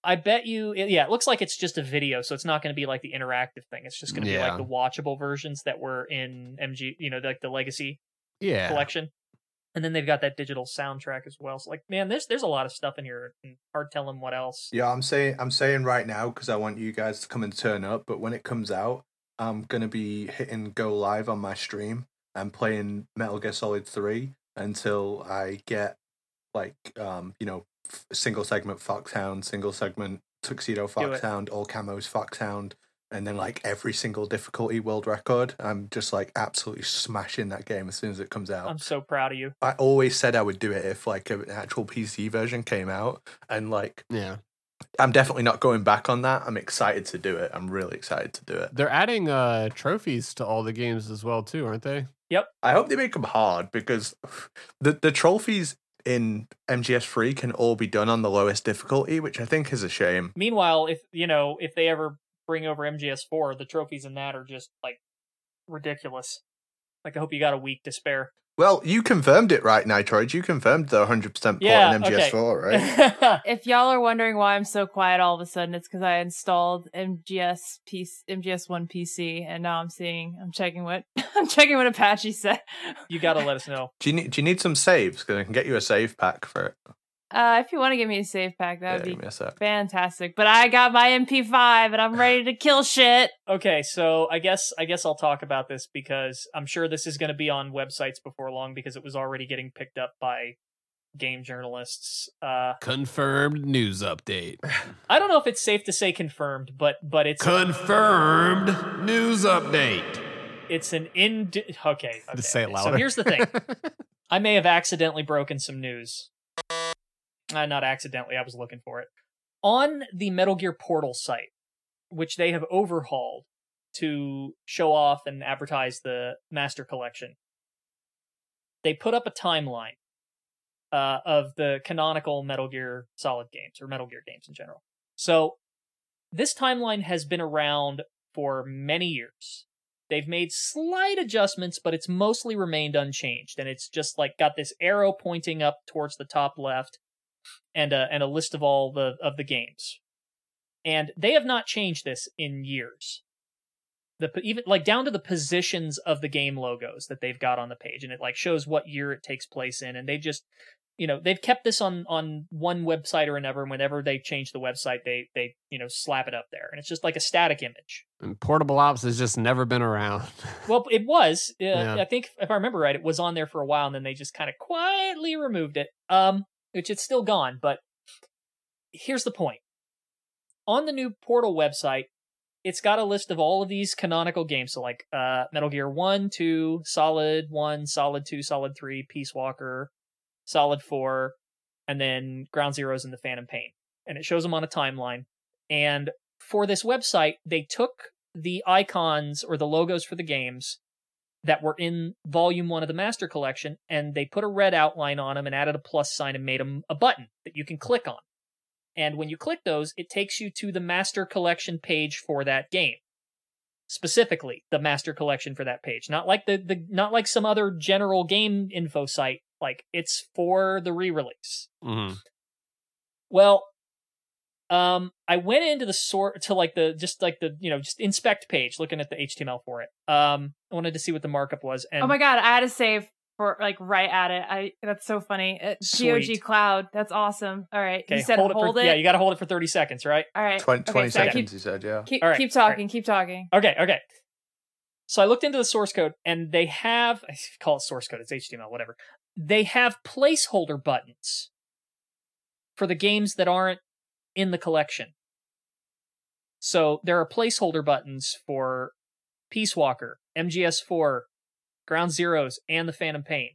I bet you, it, yeah, it looks like it's just a video. So it's not going to be like the interactive thing. It's just going to yeah. be like the watchable versions that were in M G, you know, like the Legacy yeah. collection. And then they've got that digital soundtrack as well. So like, man, there's there's a lot of stuff in here. Hard telling what else. Yeah, I'm saying I'm saying right now because I want you guys to come and turn up. But when it comes out, I'm gonna be hitting go live on my stream and playing Metal Gear Solid three until I get like um you know f- single segment Foxhound, single segment Tuxedo Foxhound, all camos Foxhound, and then like every single difficulty world record. I'm just like absolutely smashing that game as soon as it comes out. I'm so proud of you. I always said I would do it if like an actual P C version came out, and like yeah, I'm definitely not going back on that. I'm excited to do it. I'm really excited to do it. They're adding uh trophies to all the games as well too, aren't they? Yep. I hope they make them hard, because the the trophies in M G S three can all be done on the lowest difficulty, which I think is a shame. Meanwhile, if you know if they ever bring over M G S four, the trophies in that are just like ridiculous. Like I hope you got a week to spare. Well, you confirmed it, right, Nitroid? You confirmed the one hundred percent port yeah, in M G S four, okay. right? If y'all are wondering why I'm so quiet all of a sudden, it's because I installed M G S P C, M G S one P C, and now I'm seeing, I'm checking what, I'm checking what Apache said. You gotta let us know. Do you need, do you need some saves? Because I can get you a save pack for it. Uh, if you want to give me a save pack, that would yeah, be fantastic. But I got my M P five, and I'm ready to kill shit. Okay, so I guess I guess I'll talk about this, because I'm sure this is going to be on websites before long, because it was already getting picked up by game journalists. Uh, confirmed news update. I don't know if it's safe to say confirmed, but but it's confirmed a- news update. It's an in. Okay, okay. Just say it louder. So here's the thing: I may have accidentally broken some news. Uh, not accidentally, I was looking for it. On the Metal Gear Portal site, which they have overhauled to show off and advertise the Master Collection, they put up a timeline uh, of the canonical Metal Gear Solid games, or Metal Gear games in general. So this timeline has been around for many years. They've made slight adjustments, but it's mostly remained unchanged. And it's just like got this arrow pointing up towards the top left, and a, and a list of all the of the games. And they have not changed this in years. The even like down to the positions of the game logos that they've got on the page, and it like shows what year it takes place in, and they just, you know, they've kept this on on one website or another, and whenever they change the website, they they, you know, slap it up there, and it's just like a static image. And Portable Ops has just never been around. Well, it was uh, yeah. I think if I remember right, it was on there for a while, and then they just kind of quietly removed it. Um Which it's still gone, but here's the point. On the new Portal website, it's got a list of all of these canonical games. So like uh, Metal Gear one, two, Solid one, Solid two, Solid three, Peace Walker, Solid four, and then Ground Zeroes and the Phantom Pain. And it shows them on a timeline. And for this website, they took the icons or the logos for the games that were in Volume one of the Master Collection, and they put a red outline on them and added a plus sign and made them a button that you can click on. And when you click those, it takes you to the Master Collection page for that game. Specifically, the Master Collection for that page. Not like the, the not like some other general game info site. Like, it's for the re-release. Mm-hmm. Well, um, I went into the sort to like the just like the you know just inspect page, looking at the H T M L for it. Um, I wanted to see what the markup was. And oh my god, I had a save for like right at it. I that's so funny. G O G Cloud, that's awesome. All right, okay, you said hold, hold it, for, it. Yeah, you got to hold it for thirty seconds, right? All right, twenty, okay, twenty so seconds. Keep, you said yeah. Keep, right, keep talking. Right. Keep talking. Okay, okay. So I looked into the source code, and they have I call it source code. It's H T M L, whatever. They have placeholder buttons for the games that aren't in the collection. So there are placeholder buttons for Peace Walker, M G S four, Ground Zeroes, and the Phantom Pain.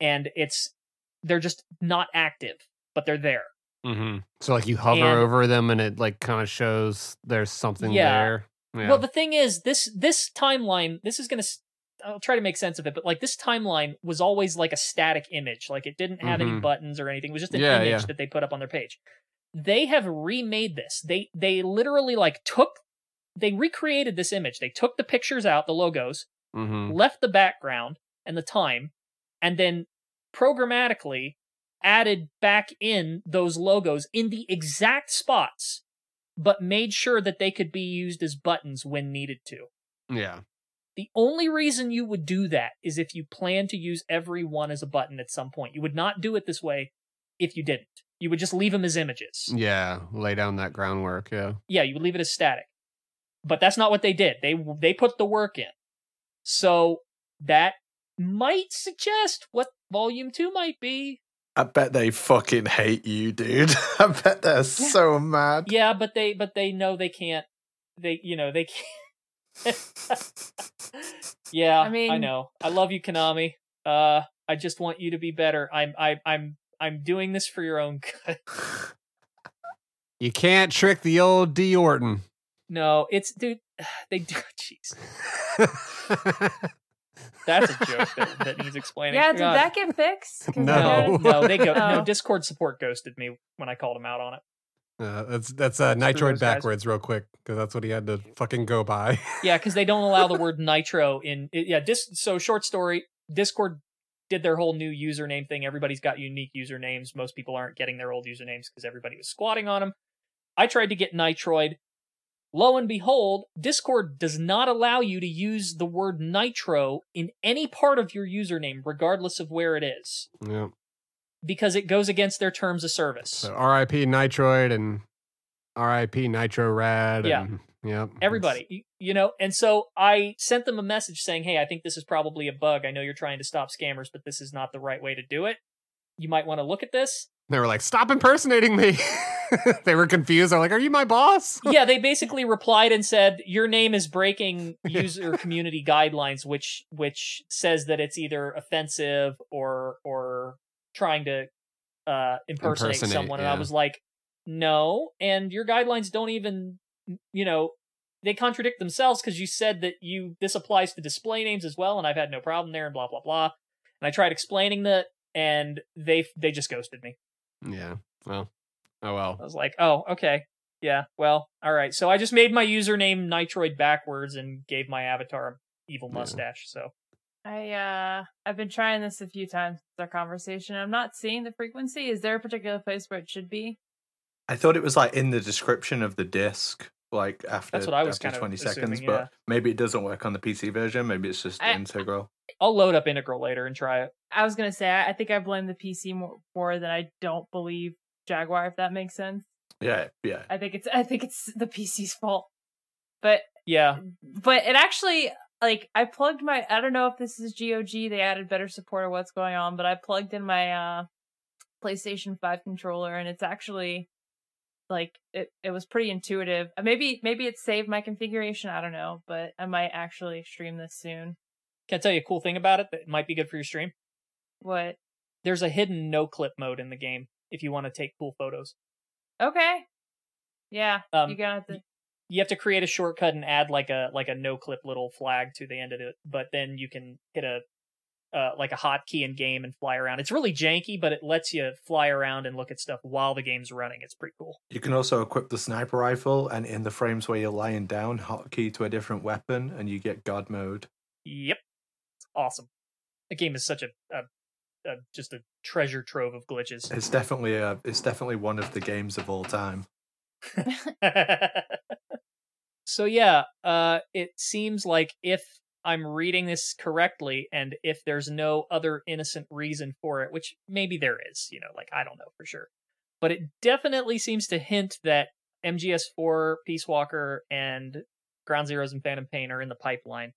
And it's, they're just not active, but they're there. Mm-hmm. So like you hover and, over them and it like kind of shows there's something yeah. there. Yeah. Well, the thing is, this this timeline, this is going to, I'll try to make sense of it, but like this timeline was always like a static image. Like it didn't have mm-hmm. any buttons or anything. It was just an yeah, image yeah. that they put up on their page. They have remade this. They they literally like took, they recreated this image. They took the pictures out, the logos, mm-hmm. left the background and the time, and then programmatically added back in those logos in the exact spots, but made sure that they could be used as buttons when needed to. Yeah. The only reason you would do that is if you plan to use every one as a button at some point. You would not do it this way if you didn't. You would just leave them as images. Yeah, lay down that groundwork, yeah. Yeah, you would leave it as static. But that's not what they did. They they put the work in. So that might suggest what Volume two might be. I bet they fucking hate you, dude. I bet they're so mad. Yeah, but they but they know they can't. They you know they can't. yeah, I mean, I know. I love you, Konami. Uh, I just want you to be better. I'm I, I'm I'm doing this for your own good. You can't trick the old D. Orton. No, it's dude. They do. Jeez. That's a joke that, that needs explaining. Yeah, did God. that get fixed? No, no, they go. No, Discord support ghosted me when I called him out on it. Uh, that's that's uh, Nitroid backwards, guys. Real quick, because that's what he had to fucking go by. Yeah, because they don't allow the word nitro in. It, yeah, dis, so short story. Discord did their whole new username thing. Everybody's got unique usernames. Most people aren't getting their old usernames because everybody was squatting on them. I tried to get Nitroid. Lo and behold, Discord does not allow you to use the word nitro in any part of your username, regardless of where it is. Yeah. Because it goes against their terms of service. So R I P Nitroid and R I P Nitro Rad. Yeah. And, yeah. Everybody. You, you know, and so I sent them a message saying, hey, I think this is probably a bug. I know you're trying to stop scammers, but this is not the right way to do it. You might want to look at this. They were like, stop impersonating me. They were confused. They're like, are you my boss? Yeah, they basically replied and said, your name is breaking user community guidelines, which which says that it's either offensive or or trying to uh, impersonate, impersonate someone. Yeah. And I was like, no. And your guidelines don't even, you know, they contradict themselves because you said that you this applies to display names as well. And I've had no problem there and blah, blah, blah. And I tried explaining that and they they just ghosted me. Yeah. Well. Oh well. I was like, oh, okay. Yeah. Well, all right. So I just made my username Nitroid backwards and gave my avatar an evil mustache. Yeah. So I uh I've been trying this a few times with our conversation. I'm not seeing the frequency. Is there a particular place where it should be? I thought it was like in the description of the disc, like after, That's what I was after kind twenty of assuming, seconds, yeah. But maybe it doesn't work on the P C version, maybe it's just I, Integral. I'll load up Integral later and try it. I was gonna say, I think I blame the P C more, more than I don't believe Jaguar, if that makes sense. Yeah, yeah. I think it's I think it's the P C's fault. But yeah, but it actually like I plugged my I don't know if this is G O G. They added better support of what's going on, but I plugged in my uh, PlayStation five controller, and it's actually like it, it was pretty intuitive. Maybe maybe it saved my configuration. I don't know, but I might actually stream this soon. Can I tell you a cool thing about it that might be good for your stream? What? There's a hidden no clip mode in the game if you want to take cool photos. Okay. Yeah. Um, you got to You have to create a shortcut and add like a like a no clip little flag to the end of it, but then you can hit a uh, like a hotkey in game and fly around. It's really janky, but it lets you fly around and look at stuff while the game's running. It's pretty cool. You can also equip the sniper rifle, and in the frames where you're lying down, hotkey to a different weapon, and you get god mode. Yep. Awesome. The game is such a, a Uh, just a treasure trove of glitches. It's definitely a, it's definitely one of the games of all time. So yeah, uh, it seems like if I'm reading this correctly, and if there's no other innocent reason for it, which maybe there is, you know, like I don't know for sure, but it definitely seems to hint that M G S four, Peace Walker, and Ground Zeroes and Phantom Pain are in the pipeline.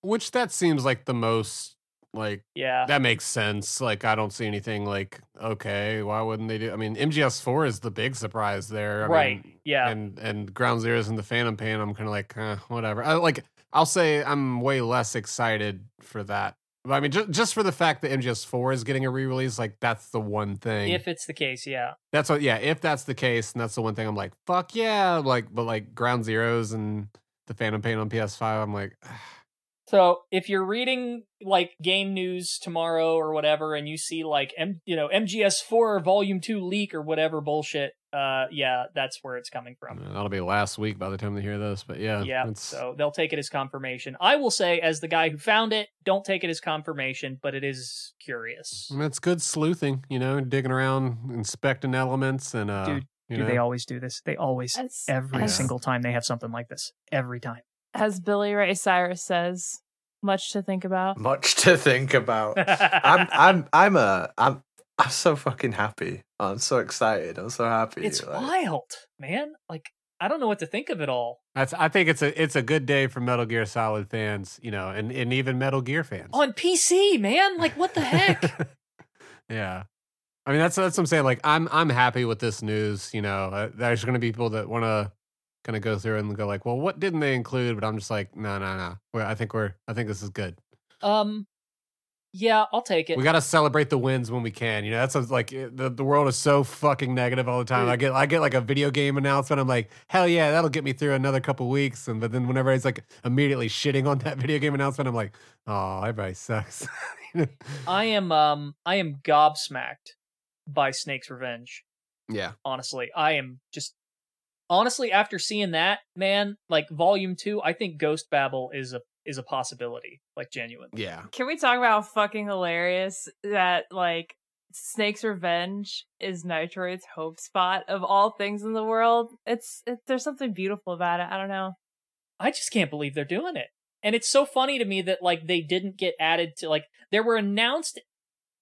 Which that seems like the most. Like, yeah, that makes sense. Like, I don't see anything like, okay, why wouldn't they do? I mean, M G S four is the big surprise there. I right. Mean, yeah. And and Ground Zeroes and the Phantom Pain, I'm kind of like, eh, whatever. I, like, I'll say I'm way less excited for that I mean, just, just for the fact that M G S four is getting a re-release, like, that's the one thing. If it's the case, yeah. That's what, yeah, if that's the case, and that's the one thing I'm like, fuck yeah, like, but like Ground Zeroes and the Phantom Pain on P S five, I'm like... So if you're reading like game news tomorrow or whatever, and you see like M- you know M G S four Volume two leak or whatever bullshit, uh, yeah, that's where it's coming from. That'll be last week by the time they hear this, but yeah, yeah. It's... So they'll take it as confirmation. I will say, as the guy who found it, don't take it as confirmation, but it is curious. I mean, it's good sleuthing, you know, digging around, inspecting elements, and uh, dude, you do know? They always do this? They always as, every as... single time they have something like this, every time. As Billy Ray Cyrus says, much to think about. Much to think about. I'm, I'm, I'm a, I'm, I'm so fucking happy. I'm so excited. I'm so happy. It's like, wild, man. Like, I don't know what to think of it all. That's. I think it's a, it's a good day for Metal Gear Solid fans, you know, and, and even Metal Gear fans on P C, man. Like, what the heck? Yeah, I mean, that's that's what I'm saying. Like, I'm, I'm happy with this news. You know, there's going to be people that want to. Kind of go through and go like, well, what didn't they include? But I'm just like, no, no, no. Well, I think we're, I think this is good. Um, yeah, I'll take it. We got to celebrate the wins when we can. You know, that's like the the world is so fucking negative all the time. I get, I get like a video game announcement. I'm like, hell yeah, that'll get me through another couple weeks. And but then whenever it's like immediately shitting on that video game announcement, I'm like, oh, everybody sucks. I am, um, I am gobsmacked by Snake's Revenge. Yeah, honestly, I am just. Honestly, after seeing that, man, like Volume Two, I think Ghost Babel is a is a possibility, like genuine. Yeah. Can we talk about how fucking hilarious that like Snake's Revenge is Nitroid's hope spot of all things in the world? It's it, there's something beautiful about it. I don't know. I just can't believe they're doing it, and it's so funny to me that like they didn't get added to like they were announced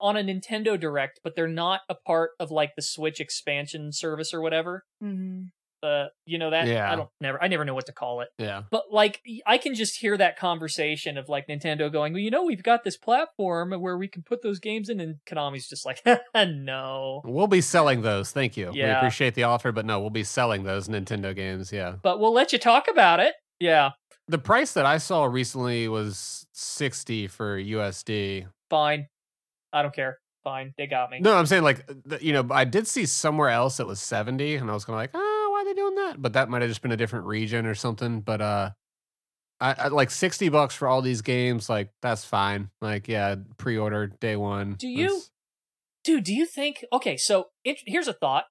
on a Nintendo Direct, but they're not a part of like the Switch expansion service or whatever. Mm-hmm. Uh, you know that yeah. I don't never I never know what to call it. Yeah. But like I can just hear that conversation of like Nintendo going, well, you know, we've got this platform where we can put those games in, and Konami's just like, no. We'll be selling those. Thank you. Yeah. We appreciate the offer, but no, we'll be selling those Nintendo games. Yeah. But we'll let you talk about it. Yeah. The price that I saw recently was sixty for U S D. Fine. I don't care. Fine. They got me. No, I'm saying like you know, I did see somewhere else it was seventy, and I was kind of like, ah. Doing that, but that might have just been a different region or something. But uh I, I like sixty bucks for all these games, like that's fine. Like yeah, pre-order day one. Do you that's... dude do you think okay so it, here's a thought.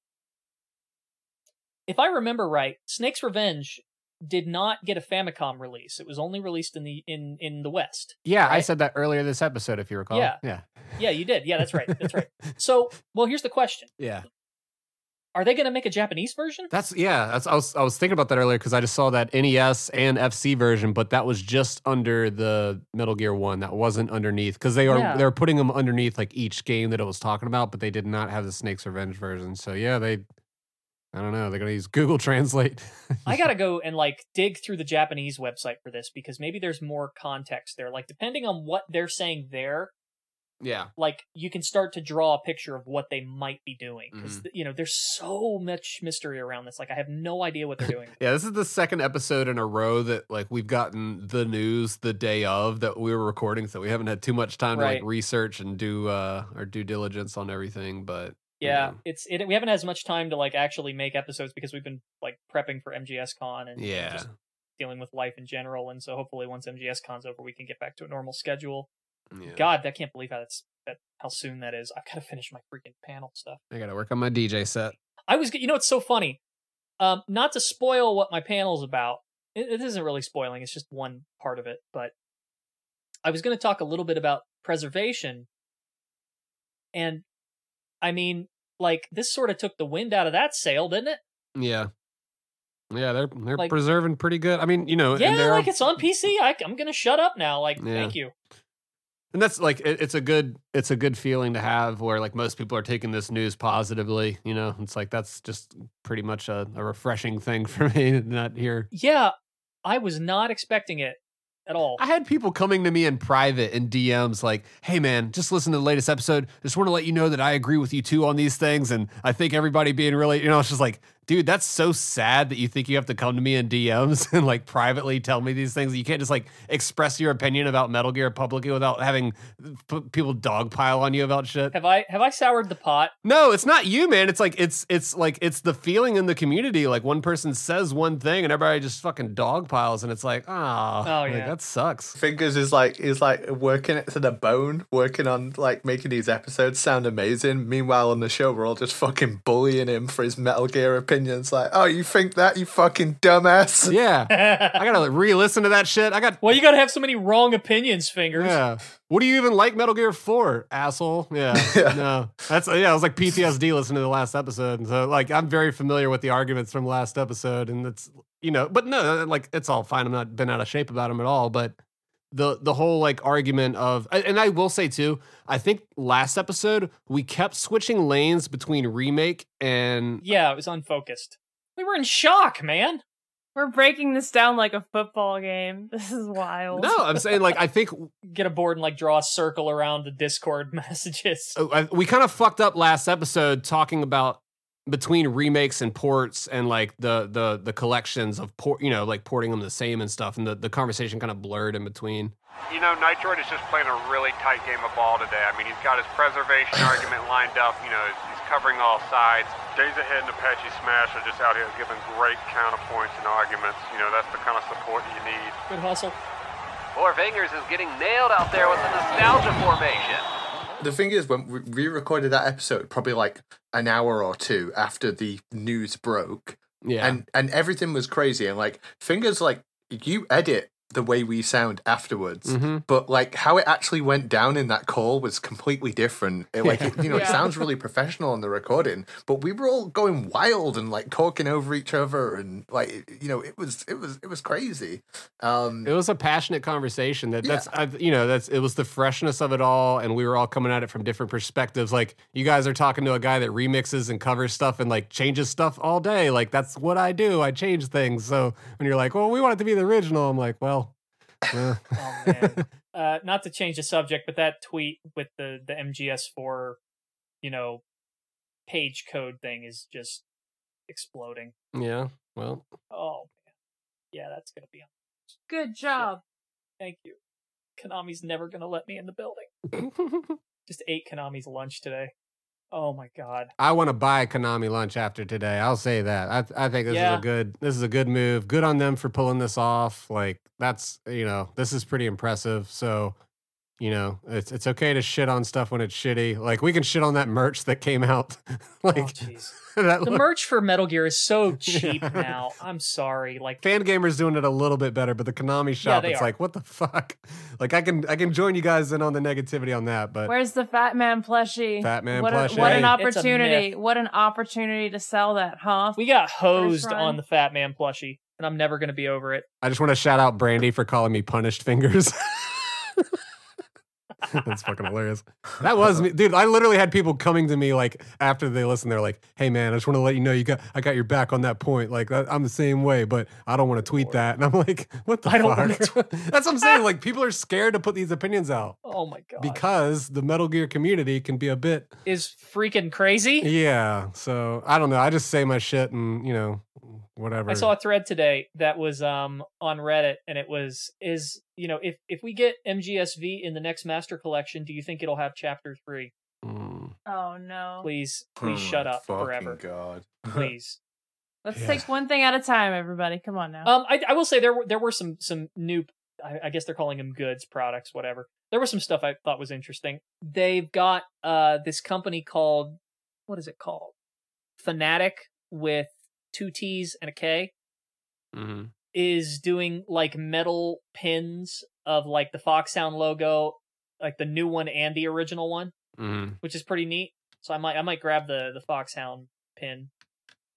If I remember right, Snake's Revenge did not get a Famicom release. It was only released in the in in the West. Yeah, right? I said that earlier this episode if you recall. Yeah. Yeah, yeah you did. Yeah, that's right. That's right. So well here's the question. Yeah. Are they going to make a Japanese version? That's yeah. That's I was I was thinking about that earlier because I just saw that N E S and F C version, but that was just under the Metal Gear One. That wasn't underneath because they are yeah. they're putting them underneath like each game that it was talking about, but they did not have the Snake's Revenge version. So yeah, they I don't know. They're going to use Google Translate. I gotta go and like dig through the Japanese website for this because maybe there's more context there. Like depending on what they're saying there. Yeah, like you can start to draw a picture of what they might be doing because mm. you know there's so much mystery around this. Like I have no idea what they're doing. Yeah, this is the second episode in a row that like we've gotten the news the day of that we were recording, so we haven't had too much time right. to like research and do uh, our due diligence on everything. But yeah, you know. it's it, we haven't had as much time to like actually make episodes because we've been like prepping for MGSCon and yeah, and just dealing with life in general. And so hopefully once MGSCon's over, we can get back to a normal schedule. Yeah. God, I can't believe how that's that how soon that is. I've got to finish my freaking panel stuff. I got to work on my D J set. I was, you know, it's so funny. Um, not to spoil what my panel's about. It, it isn't really spoiling. It's just one part of it. But I was going to talk a little bit about preservation, and I mean, like this sort of took the wind out of that sail, didn't it? Yeah. Yeah, they're they're like, preserving pretty good. I mean, you know, yeah, and like are... it's on P C. I, I'm going to shut up now. Like, yeah. Thank you. And that's like it, it's a good it's a good feeling to have where like most people are taking this news positively, you know. It's like that's just pretty much a, a refreshing thing for me to not hear. Yeah, I was not expecting it at all. I had people coming to me in private in D Ms like, "Hey man, just listen to the latest episode. Just want to let you know that I agree with you too on these things, and I think everybody being really, you know, it's just like dude, that's so sad that you think you have to come to me in D Ms and like privately tell me these things. You can't just like express your opinion about Metal Gear publicly without having p- people dogpile on you about shit. Have I have I soured the pot? No, it's not you, man. It's like it's it's like it's the feeling in the community. Like one person says one thing and everybody just fucking dogpiles, and it's like, oh, oh yeah, like, that sucks. Fingers is like is like working it to the bone, working on like making these episodes sound amazing. Meanwhile, on the show, we're all just fucking bullying him for his Metal Gear opinion. Opinions like, oh, you think that, you fucking dumbass? Yeah, I gotta like, re-listen to that shit. I got. Well, you gotta have so many wrong opinions, Fingers. Yeah. What do you even like Metal Gear for, asshole? Yeah. yeah. No. That's yeah. I was like P T S D listening to the last episode, and so like I'm very familiar with the arguments from last episode, and it's you know, but no, like it's all fine. I'm not been out of shape about them at all, but the the whole like argument of, and I will say too, I think last episode we kept switching lanes between remake and yeah, it was unfocused. We were in shock, man. We're breaking this down like a football game. This is wild. No, I'm saying like I think get aboard and like draw a circle around the Discord messages. I, we kind of fucked up last episode talking about between remakes and ports and like the the the collections of port, you know, like porting them the same and stuff, and the, the conversation kind of blurred in between. You know, Nitroid is just playing a really tight game of ball today. I mean, he's got his preservation argument lined up, you know, he's covering all sides. Days Ahead and Apache Smash are just out here giving great counterpoints and arguments. You know, that's the kind of support you need. Good hustle. Four Fingers is getting nailed out there with the nostalgia formation. The thing is, when we re-recorded that episode, probably like an hour or two after the news broke, yeah, and and everything was crazy, and like Fingers, like you edit the way we sound afterwards, mm-hmm. but like how it actually went down in that call was completely different. It, like yeah. you know, yeah. it sounds really professional on the recording, but we were all going wild and like talking over each other, and like you know, it was it was it was crazy. Um, it was a passionate conversation. That yeah. that's I've, you know that's it was the freshness of it all, and we were all coming at it from different perspectives. Like you guys are talking to a guy that remixes and covers stuff and like changes stuff all day. Like that's what I do. I change things. So when you're like, well, we want it to be the original, I'm like, well. oh, man. Uh, not to change the subject, but that tweet with the, the M G S four, you know, page code thing is just exploding. Yeah, well. Oh, man. Yeah, that's going to be on. Good job. Yeah. Thank you. Konami's never going to let me in the building. Just ate Konami's lunch today. Oh, my God. I want to buy Konami lunch after today. I'll say that. I th- I think this yeah. is a good this is a good move. Good on them for pulling this off. Like, that's, you know, this is pretty impressive. So, you know, it's it's okay to shit on stuff when it's shitty. Like, we can shit on that merch that came out. like, oh, jeez. The look- merch for Metal Gear is so cheap yeah. now. I'm sorry. Like, Fangamer's doing it a little bit better, but the Konami shop, yeah, it's are. like, what the fuck? Like, I can I can join you guys in on the negativity on that, but where's the Fat Man plushie? Fat Man what plushie. A, what an opportunity! What an opportunity to sell that, huh? We got hosed on the Fat Man plushie, and I'm never gonna be over it. I just want to shout out Brandy for calling me Punished Fingers. That's fucking hilarious. That was me, dude. I literally had people coming to me like after they listened. They're like, "Hey, man, I just want to let you know you got I got your back on that point. Like, I'm the same way, but I don't want to tweet that." And I'm like, "What the I fuck?" Don't tw- That's what I'm saying. Like, people are scared to put these opinions out. Oh my god! Because the Metal Gear community can be a bit is freaking crazy. Yeah. So I don't know. I just say my shit and you know whatever. I saw a thread today that was um on Reddit, and it was is. You know, if, if we get M G S V in the next Master Collection, do you think it'll have Chapter three? Mm. Oh, no. Please, please oh, shut up forever. God. Please. Let's yeah. take one thing at a time, everybody. Come on now. Um, I, I will say there were, there were some, some new, I, I guess they're calling them goods, products, whatever. There was some stuff I thought was interesting. They've got uh this company called, what is it called? Fnatic with two T's and a K. Mm-hmm. Is doing like metal pins of like the Fox Sound logo, like the new one and the original one, mm. which is pretty neat. So I might I might grab the the Fox Sound pin.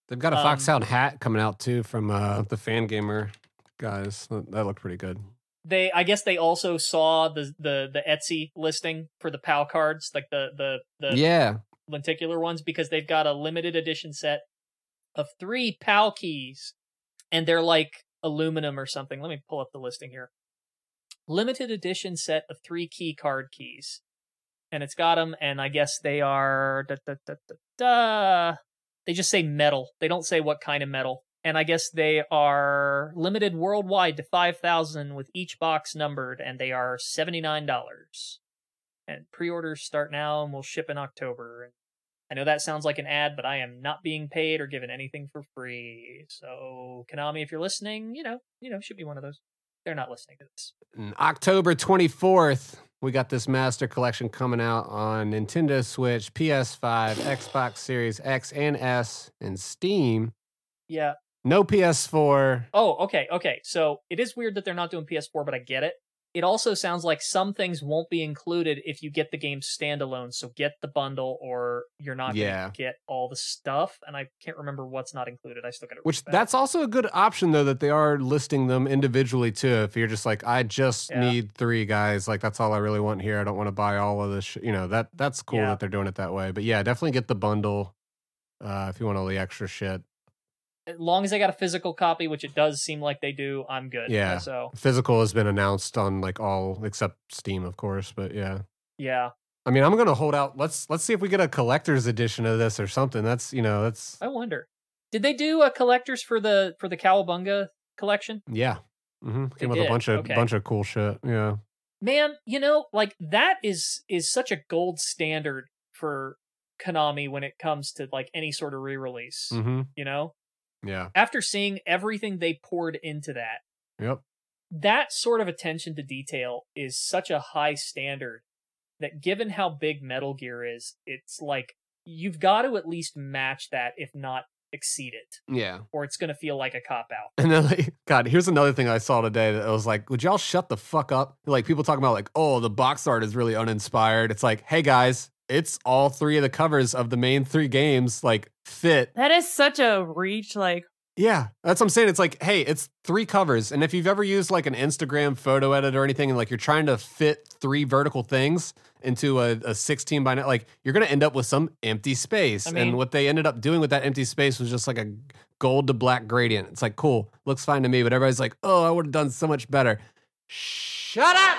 They've got a um, Fox Sound hat coming out too from uh, the Fangamer guys. That looked pretty good. They I guess they also saw the the the Etsy listing for the PAL cards, like the the the yeah. lenticular ones, because they've got a limited edition set of three PAL keys, and they're like aluminum or something. Let me pull up the listing here. Limited edition set of three key card keys, and it's got them. And I guess they are da, da, da, da, da. They just say metal. They don't say what kind of metal. And I guess they are limited worldwide to five thousand with each box numbered, and they are seventy-nine dollars. And pre-orders start now and will ship in October. I know that sounds like an ad, but I am not being paid or given anything for free. So, Konami, if you're listening, you know, you know, should be one of those. They're not listening to this. October twenty-fourth, we got this Master Collection coming out on Nintendo Switch, P S five, Xbox Series X and S, and Steam. Yeah. No P S four. Oh, okay, okay. So it is weird that they're not doing P S four, but I get it. It also sounds like some things won't be included if you get the game standalone, so get the bundle or you're not yeah. going to get all the stuff, and I can't remember what's not included. I still got it. Which, that's also a good option, though, that they are listing them individually, too, if you're just like, I just yeah. need three guys, like, that's all I really want here, I don't want to buy all of this, sh-. you know, that that's cool yeah. that they're doing it that way, but yeah, definitely get the bundle uh, if you want all the extra shit. As long as I got a physical copy, which it does seem like they do, I'm good. Yeah. So physical has been announced on like all except Steam, of course. But yeah. Yeah. I mean, I'm gonna hold out. Let's let's see if we get a collector's edition of this or something. That's you know that's. I wonder. Did they do a collector's for the for the Cowabunga collection? Yeah. Mm-hmm. Came with did. a bunch of okay. bunch of cool shit. Yeah. Man, you know, like that is is such a gold standard for Konami when it comes to like any sort of re-release. Mm-hmm. You know. Yeah. After seeing everything they poured into that, yep, that sort of attention to detail is such a high standard that given how big Metal Gear is, it's like you've got to at least match that, if not exceed it. Yeah. Or it's going to feel like a cop-out. And then, like, God, here's another thing I saw today that I was like, would y'all shut the fuck up? Like, people talking about, like, oh, the box art is really uninspired. It's like, hey, guys, it's all three of the covers of the main three games, like, fit. That is such a reach, like... Yeah, that's what I'm saying. It's like, hey, it's three covers, and if you've ever used, like, an Instagram photo edit or anything, and, like, you're trying to fit three vertical things into a, a sixteen by nine, like, you're going to end up with some empty space, I mean, and what they ended up doing with that empty space was just, like, a gold to black gradient. It's like, cool, looks fine to me, but everybody's like, oh, I would have done so much better. Shut up!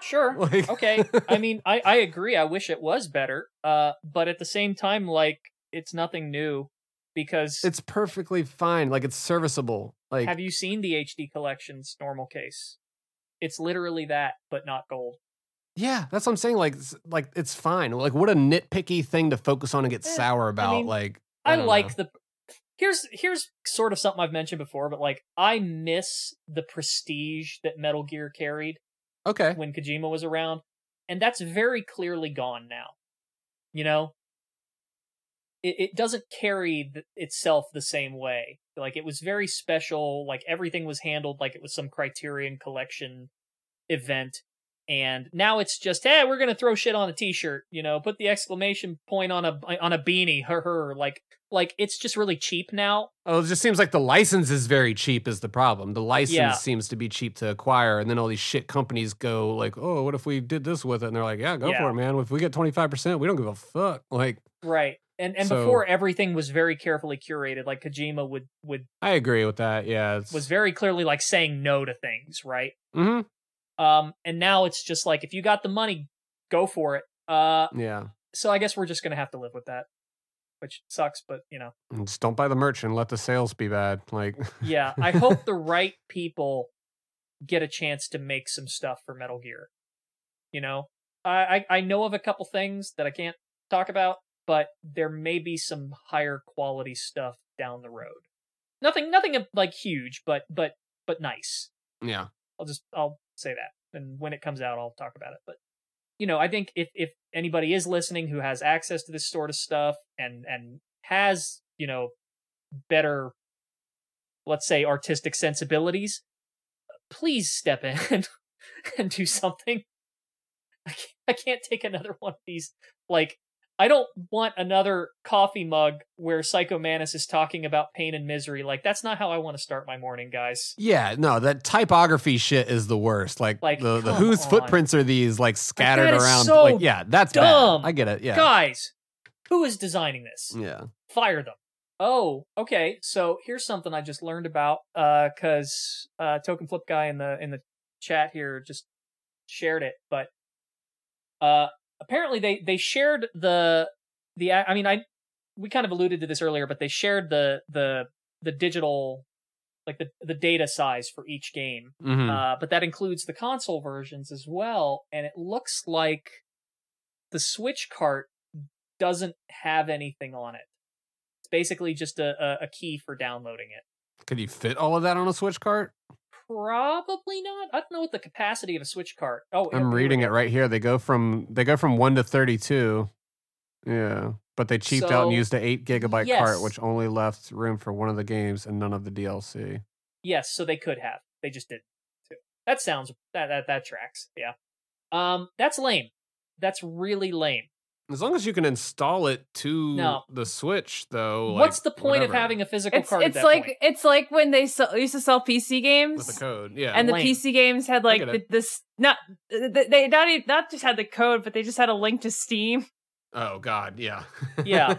Sure. Like, okay. I mean, I, I agree. I wish it was better. Uh, but at the same time, like, it's nothing new because it's perfectly fine. Like, it's serviceable. Like, have you seen the H D Collection's normal case? It's literally that, but not gold. Yeah, that's what I'm saying. Like, like it's fine. Like, what a nitpicky thing to focus on and get eh, sour about. I mean, like, I, I like know. the. Here's here's sort of something I've mentioned before, but like, I miss the prestige that Metal Gear carried. Okay. When Kojima was around. And that's very clearly gone now. You know? It, it doesn't carry th- itself the same way. Like, it was very special. Like, everything was handled like it was some Criterion Collection event. And now it's just, hey, we're going to throw shit on a t-shirt. You know, put the exclamation point on a on a beanie. Her, her. Like, like it's just really cheap now. Oh, it just seems like the license is very cheap is the problem. The license yeah. seems to be cheap to acquire. And then all these shit companies go like, oh, what if we did this with it? And they're like, yeah, go yeah. for it, man. If we get twenty-five percent, we don't give a fuck. Like, right. And and so, before everything was very carefully curated, like Kojima would... would I agree with that, yeah. It's... was very clearly like saying no to things, right? Mm-hmm. Um, and now it's just like, if you got the money, go for it. Uh, yeah. So I guess we're just going to have to live with that, which sucks, but you know. And just don't buy the merch and let the sales be bad. Like, yeah, I hope the right people get a chance to make some stuff for Metal Gear. You know, I, I, I know of a couple things that I can't talk about, but there may be some higher quality stuff down the road. Nothing, nothing like huge, but, but, but nice. Yeah. I'll just, I'll. say that, and when it comes out I'll talk about it, but you know, I think if if anybody is listening who has access to this sort of stuff and and has, you know, better, let's say, artistic sensibilities, please step in and do something. I can't, I can't take another one of these. Like, I don't want another coffee mug where Psycho Mantis is talking about pain and misery. Like, that's not how I want to start my morning, guys. Yeah, no, that typography shit is the worst. Like, like the, the whose on. footprints are these, like, scattered like, around? So like, yeah, that's dumb. Bad. I get it. Yeah, guys, who is designing this? Yeah, fire them. Oh, okay. So here's something I just learned about because uh, uh, Token Flip Guy in the in the chat here just shared it, but. Uh, Apparently they, they shared the the I mean I we kind of alluded to this earlier, but they shared the the the digital, like the the data size for each game. Mm-hmm. Uh, but that includes the console versions as well. And it looks like the Switch cart doesn't have anything on it. It's basically just a, a, a key for downloading it. Could you fit all of that on a Switch cart? Probably not. I don't know what the capacity of a Switch cart. Oh, I'm reading it right here. They go from they go from one to thirty-two. Yeah, but they cheaped so, out and used an eight gigabyte yes. cart, which only left room for one of the games and none of the D L C. Yes, so they could have. They just didn't. Too. That sounds that that that tracks. Yeah, um, that's lame. That's really lame. As long as you can install it to no. the Switch, though. Like, what's the point whatever. of having a physical it's, card? It's at that like point? It's like when they sell, used to sell P C games with the code, yeah. And lame. The P C games had like the, this not they not even, not just had the code, but they just had a link to Steam. Oh God, yeah, yeah,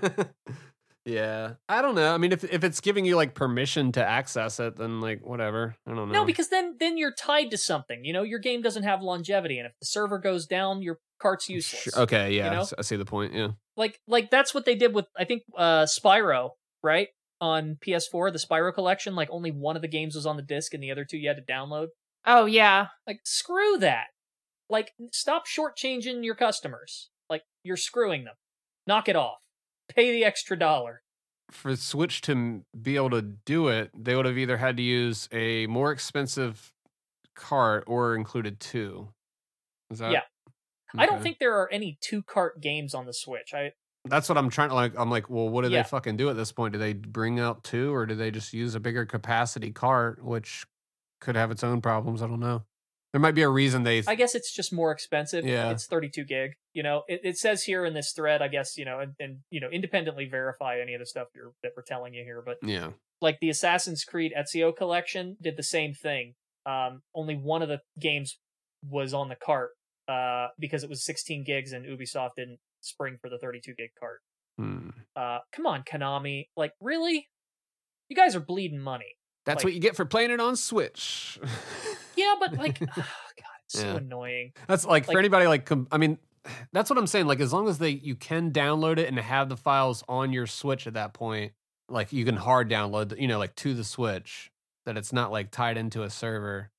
yeah. I don't know. I mean, if if it's giving you like permission to access it, then like whatever. I don't know. No, because then then you're tied to something. You know, your game doesn't have longevity, and if the server goes down, your cart's useless. Okay, yeah, you know? I see the point. Yeah, like like that's what they did with I think uh, Spyro, right? On P S four, the Spyro collection. Like only one of the games was on the disc, and the other two you had to download. Oh yeah, like screw that. Like stop shortchanging your customers. Like, you're screwing them. Knock it off. Pay the extra dollar. For Switch to be able to do it, they would have either had to use a more expensive cart or included two. Is that? Yeah. Okay. I don't think there are any two-cart games on the Switch. I. That's what I'm trying to, like, I'm like, well, what do yeah. they fucking do at this point? Do they bring out two, or do they just use a bigger capacity cart, which could have its own problems? I don't know. There might be a reason they... Th- I guess it's just more expensive. Yeah. It's thirty-two gig. You know, it, it says here in this thread, I guess, you know, and, and, you know, independently verify any of the stuff you're, that we're telling you here. But, yeah, like, the Assassin's Creed Ezio collection did the same thing. Um, only one of the games was on the cart uh, because it was sixteen gigs and Ubisoft didn't spring for the thirty-two gig cart. Hmm. Uh, come on, Konami. Like, really? You guys are bleeding money. That's like, what you get for playing it on Switch. Yeah, but like, oh God, it's so yeah. annoying. That's like, like for anybody like, com- I mean, that's what I'm saying. Like, as long as they you can download it and have the files on your Switch at that point, like you can hard download, you know, like to the Switch, that it's not like tied into a server.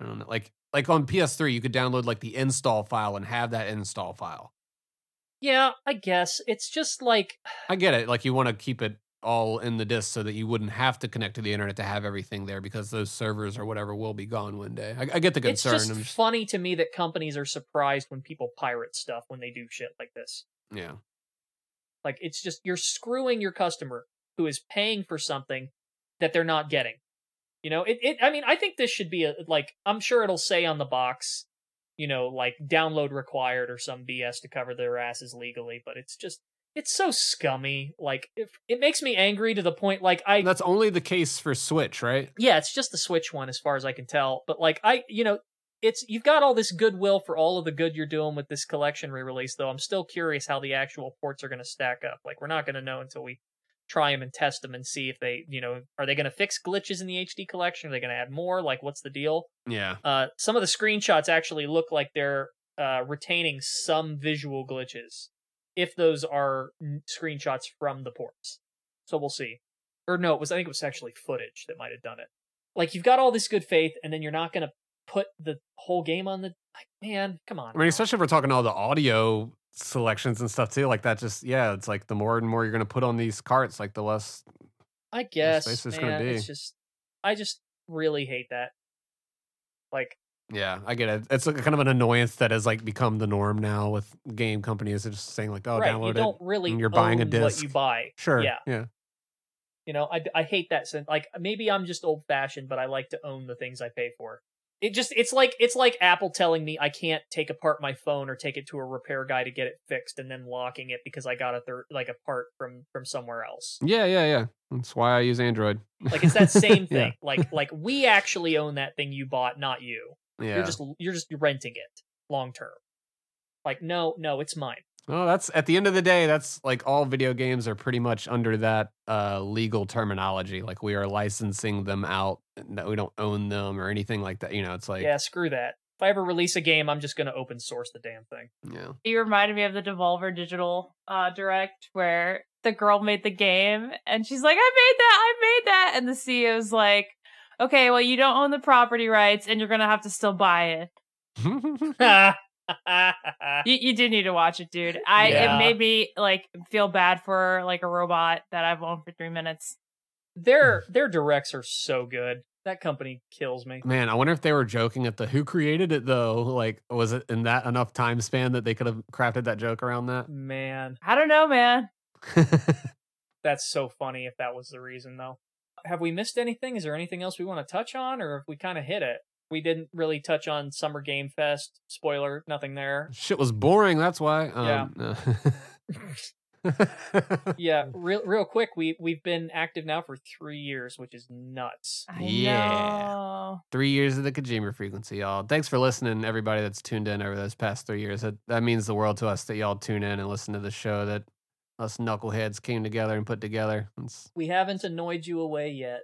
I don't know. Like, like on P S three, you could download like the install file and have that install file. Yeah, I guess it's just like. I get it. Like you want to keep it all in the disc so that you wouldn't have to connect to the internet to have everything there, because those servers or whatever will be gone one day. I, I get the concern. It's just, I'm just funny to me that companies are surprised when people pirate stuff when they do shit like this. Yeah. Like, it's just, you're screwing your customer who is paying for something that they're not getting. You know, it, it I mean, I think this should be a, like, I'm sure it'll say on the box, you know, like download required or some B S to cover their asses legally, but it's just, it's so scummy. Like, it, it makes me angry to the point, like, I... That's only the case for Switch, right? Yeah, it's just the Switch one, as far as I can tell. But, like, I, you know, it's you've got all this goodwill for all of the good you're doing with this collection re-release, though. I'm still curious how the actual ports are going to stack up. Like, we're not going to know until we try them and test them and see if they, you know, are they going to fix glitches in the H D collection? Are they going to add more? Like, what's the deal? Yeah. Uh, some of the screenshots actually look like they're uh, retaining some visual glitches, if those are screenshots from the ports. So we'll see. Or no, it was I think it was actually footage that might have done it. Like, you've got all this good faith, and then you're not going to put the whole game on the... Like, man, come on. I mean, now. Especially if we're talking all the audio selections and stuff, too. Like, that just... Yeah, it's like the more and more you're going to put on these carts, like, the less... I guess, space it's man. Gonna be. It's just... I just really hate that. Like... Yeah, I get it. It's like kind of an annoyance that has like become the norm now with game companies. It's just saying like, oh, right. download it. You don't really and you're own buying a disc. What you buy. Sure. Yeah. yeah. You know, I, I hate that sense. Like, maybe I'm just old fashioned, but I like to own the things I pay for. It just it's like it's like Apple telling me I can't take apart my phone or take it to a repair guy to get it fixed, and then locking it because I got a third like a part from from somewhere else. Yeah, yeah, yeah. That's why I use Android. Like, it's that same thing. yeah. Like like we actually own that thing you bought, not you. Yeah. You're just you're just renting it long term. Like, no, no, it's mine. Oh, that's at the end of the day, that's like all video games are pretty much under that uh, legal terminology. Like, we are licensing them out, and that we don't own them or anything like that. You know, it's like, yeah, screw that. If I ever release a game, I'm just going to open source the damn thing. Yeah. He reminded me of the Devolver Digital uh, Direct where the girl made the game and she's like, I made that, I made that. And the C E O's like, okay, well, you don't own the property rights and you're going to have to still buy it. you, you do need to watch it, dude. I yeah. It made me like feel bad for like a robot that I've owned for three minutes. Their their directs are so good. That company kills me. Man, I wonder if they were joking at the who created it, though. Like, was it in that enough time span that they could have crafted that joke around that? Man. I don't know, man. That's so funny if that was the reason, though. Have we missed anything? Is there anything else we want to touch on, or have we kind of hit it? We didn't really touch on Summer Game Fest. Spoiler, nothing there. Shit was boring, that's why. Um, yeah. No. yeah, real real quick, we, we've been active now for three years, which is nuts. I yeah. know. Three years of the Kojima Frequency, y'all. Thanks for listening, everybody that's tuned in over those past three years. That, that means the world to us that y'all tune in and listen to the show that us knuckleheads came together and put together. It's... We haven't annoyed you away yet.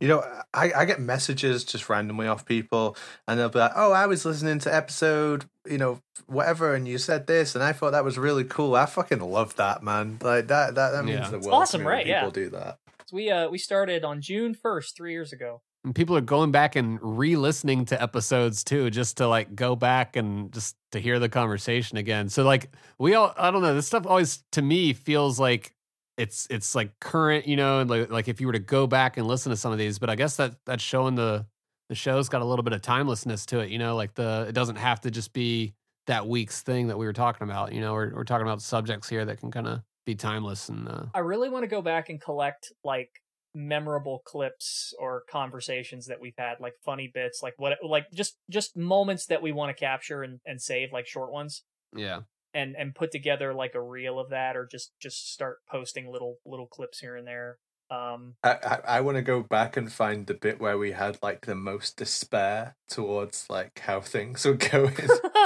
you know, I, I get messages just randomly off people, and they'll be like, oh, I was listening to episode, you know, whatever, and you said this, and I thought that was really cool. I fucking love that, man. Like, that that, that means yeah. the world. It's awesome, right? People yeah. do that. So we, uh, we started on June first, three years ago. And people are going back and re-listening to episodes too, just to like go back and just to hear the conversation again. So like we all, I don't know, this stuff always to me feels like it's it's like current, you know, and like, like if you were to go back and listen to some of these, but I guess that that's showing the the show's got a little bit of timelessness to it, you know, like the it doesn't have to just be that week's thing that we were talking about, you know, we're we're talking about subjects here that can kind of be timeless. And uh, I really want to go back and collect like memorable clips or conversations that we've had, like funny bits, like what like just just moments that we want to capture and, and save, like short ones, yeah and and put together like a reel of that, or just just start posting little little clips here and there. um I I, I want to go back and find the bit where we had like the most despair towards like how things were going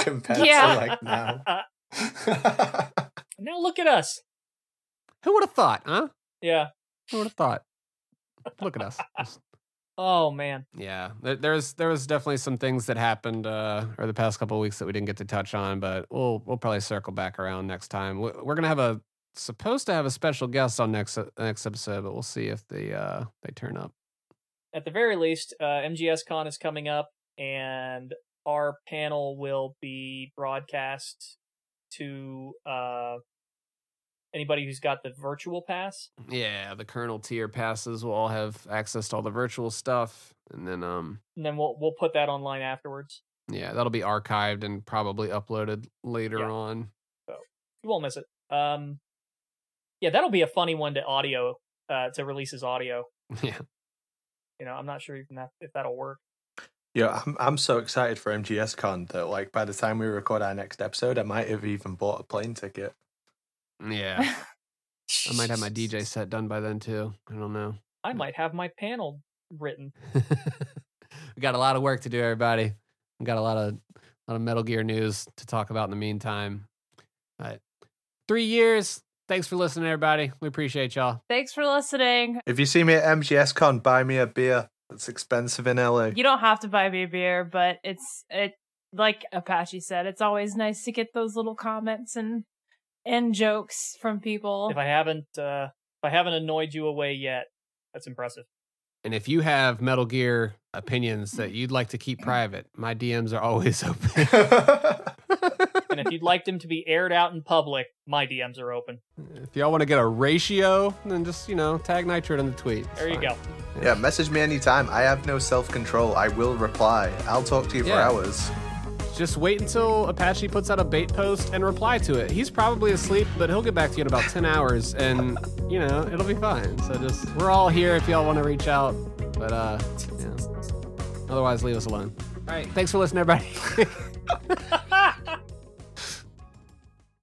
compared yeah. to like now. Now look at us. Who would have thought, huh? Yeah, who would have thought? Look at us. Oh man. Yeah. There's there was definitely some things that happened uh over the past couple of weeks that we didn't get to touch on, but we'll we'll probably circle back around next time. We're gonna have a supposed to have a special guest on next next episode, but we'll see if they uh they turn up. At the very least, uh, MGSCon is coming up, and our panel will be broadcast to uh. Anybody who's got the virtual pass? Yeah, the Colonel tier passes will all have access to all the virtual stuff, and then um, and then we'll we'll put that online afterwards. Yeah, that'll be archived and probably uploaded later yeah. on. So you won't miss it. Um, yeah, that'll be a funny one to audio uh, to release as audio. Yeah, you know, I'm not sure even that, if that'll work. Yeah, I'm I'm so excited for MGSCon that like by the time we record our next episode, I might have even bought a plane ticket. Yeah. I might have my D J set done by then too. I don't know. I might have my panel written. We got a lot of work to do, everybody. We got a lot of a lot of Metal Gear news to talk about in the meantime. All right. Three years. Thanks for listening, everybody. We appreciate y'all. Thanks for listening. If you see me at MGSCon, buy me a beer. It's expensive in L A. You don't have to buy me a beer, but it's it like Apache said, it's always nice to get those little comments and and jokes from people. If I haven't, uh, if I haven't annoyed you away yet, that's impressive. And if you have Metal Gear opinions that you'd like to keep private, my D Ms are always open. And if you'd like them to be aired out in public, my D Ms are open. If y'all want to get a ratio, then just, you know, tag Nitrate on the tweet. It's there you fine. Go. Yeah, message me anytime. I have no self-control. I will reply. I'll talk to you yeah. for hours. Just wait until Apache puts out a bait post and reply to it. He's probably asleep, but he'll get back to you in about ten hours, and, you know, it'll be fine. So just, we're all here if y'all want to reach out. But, uh, yeah. Otherwise, leave us alone. All right. Thanks for listening, everybody.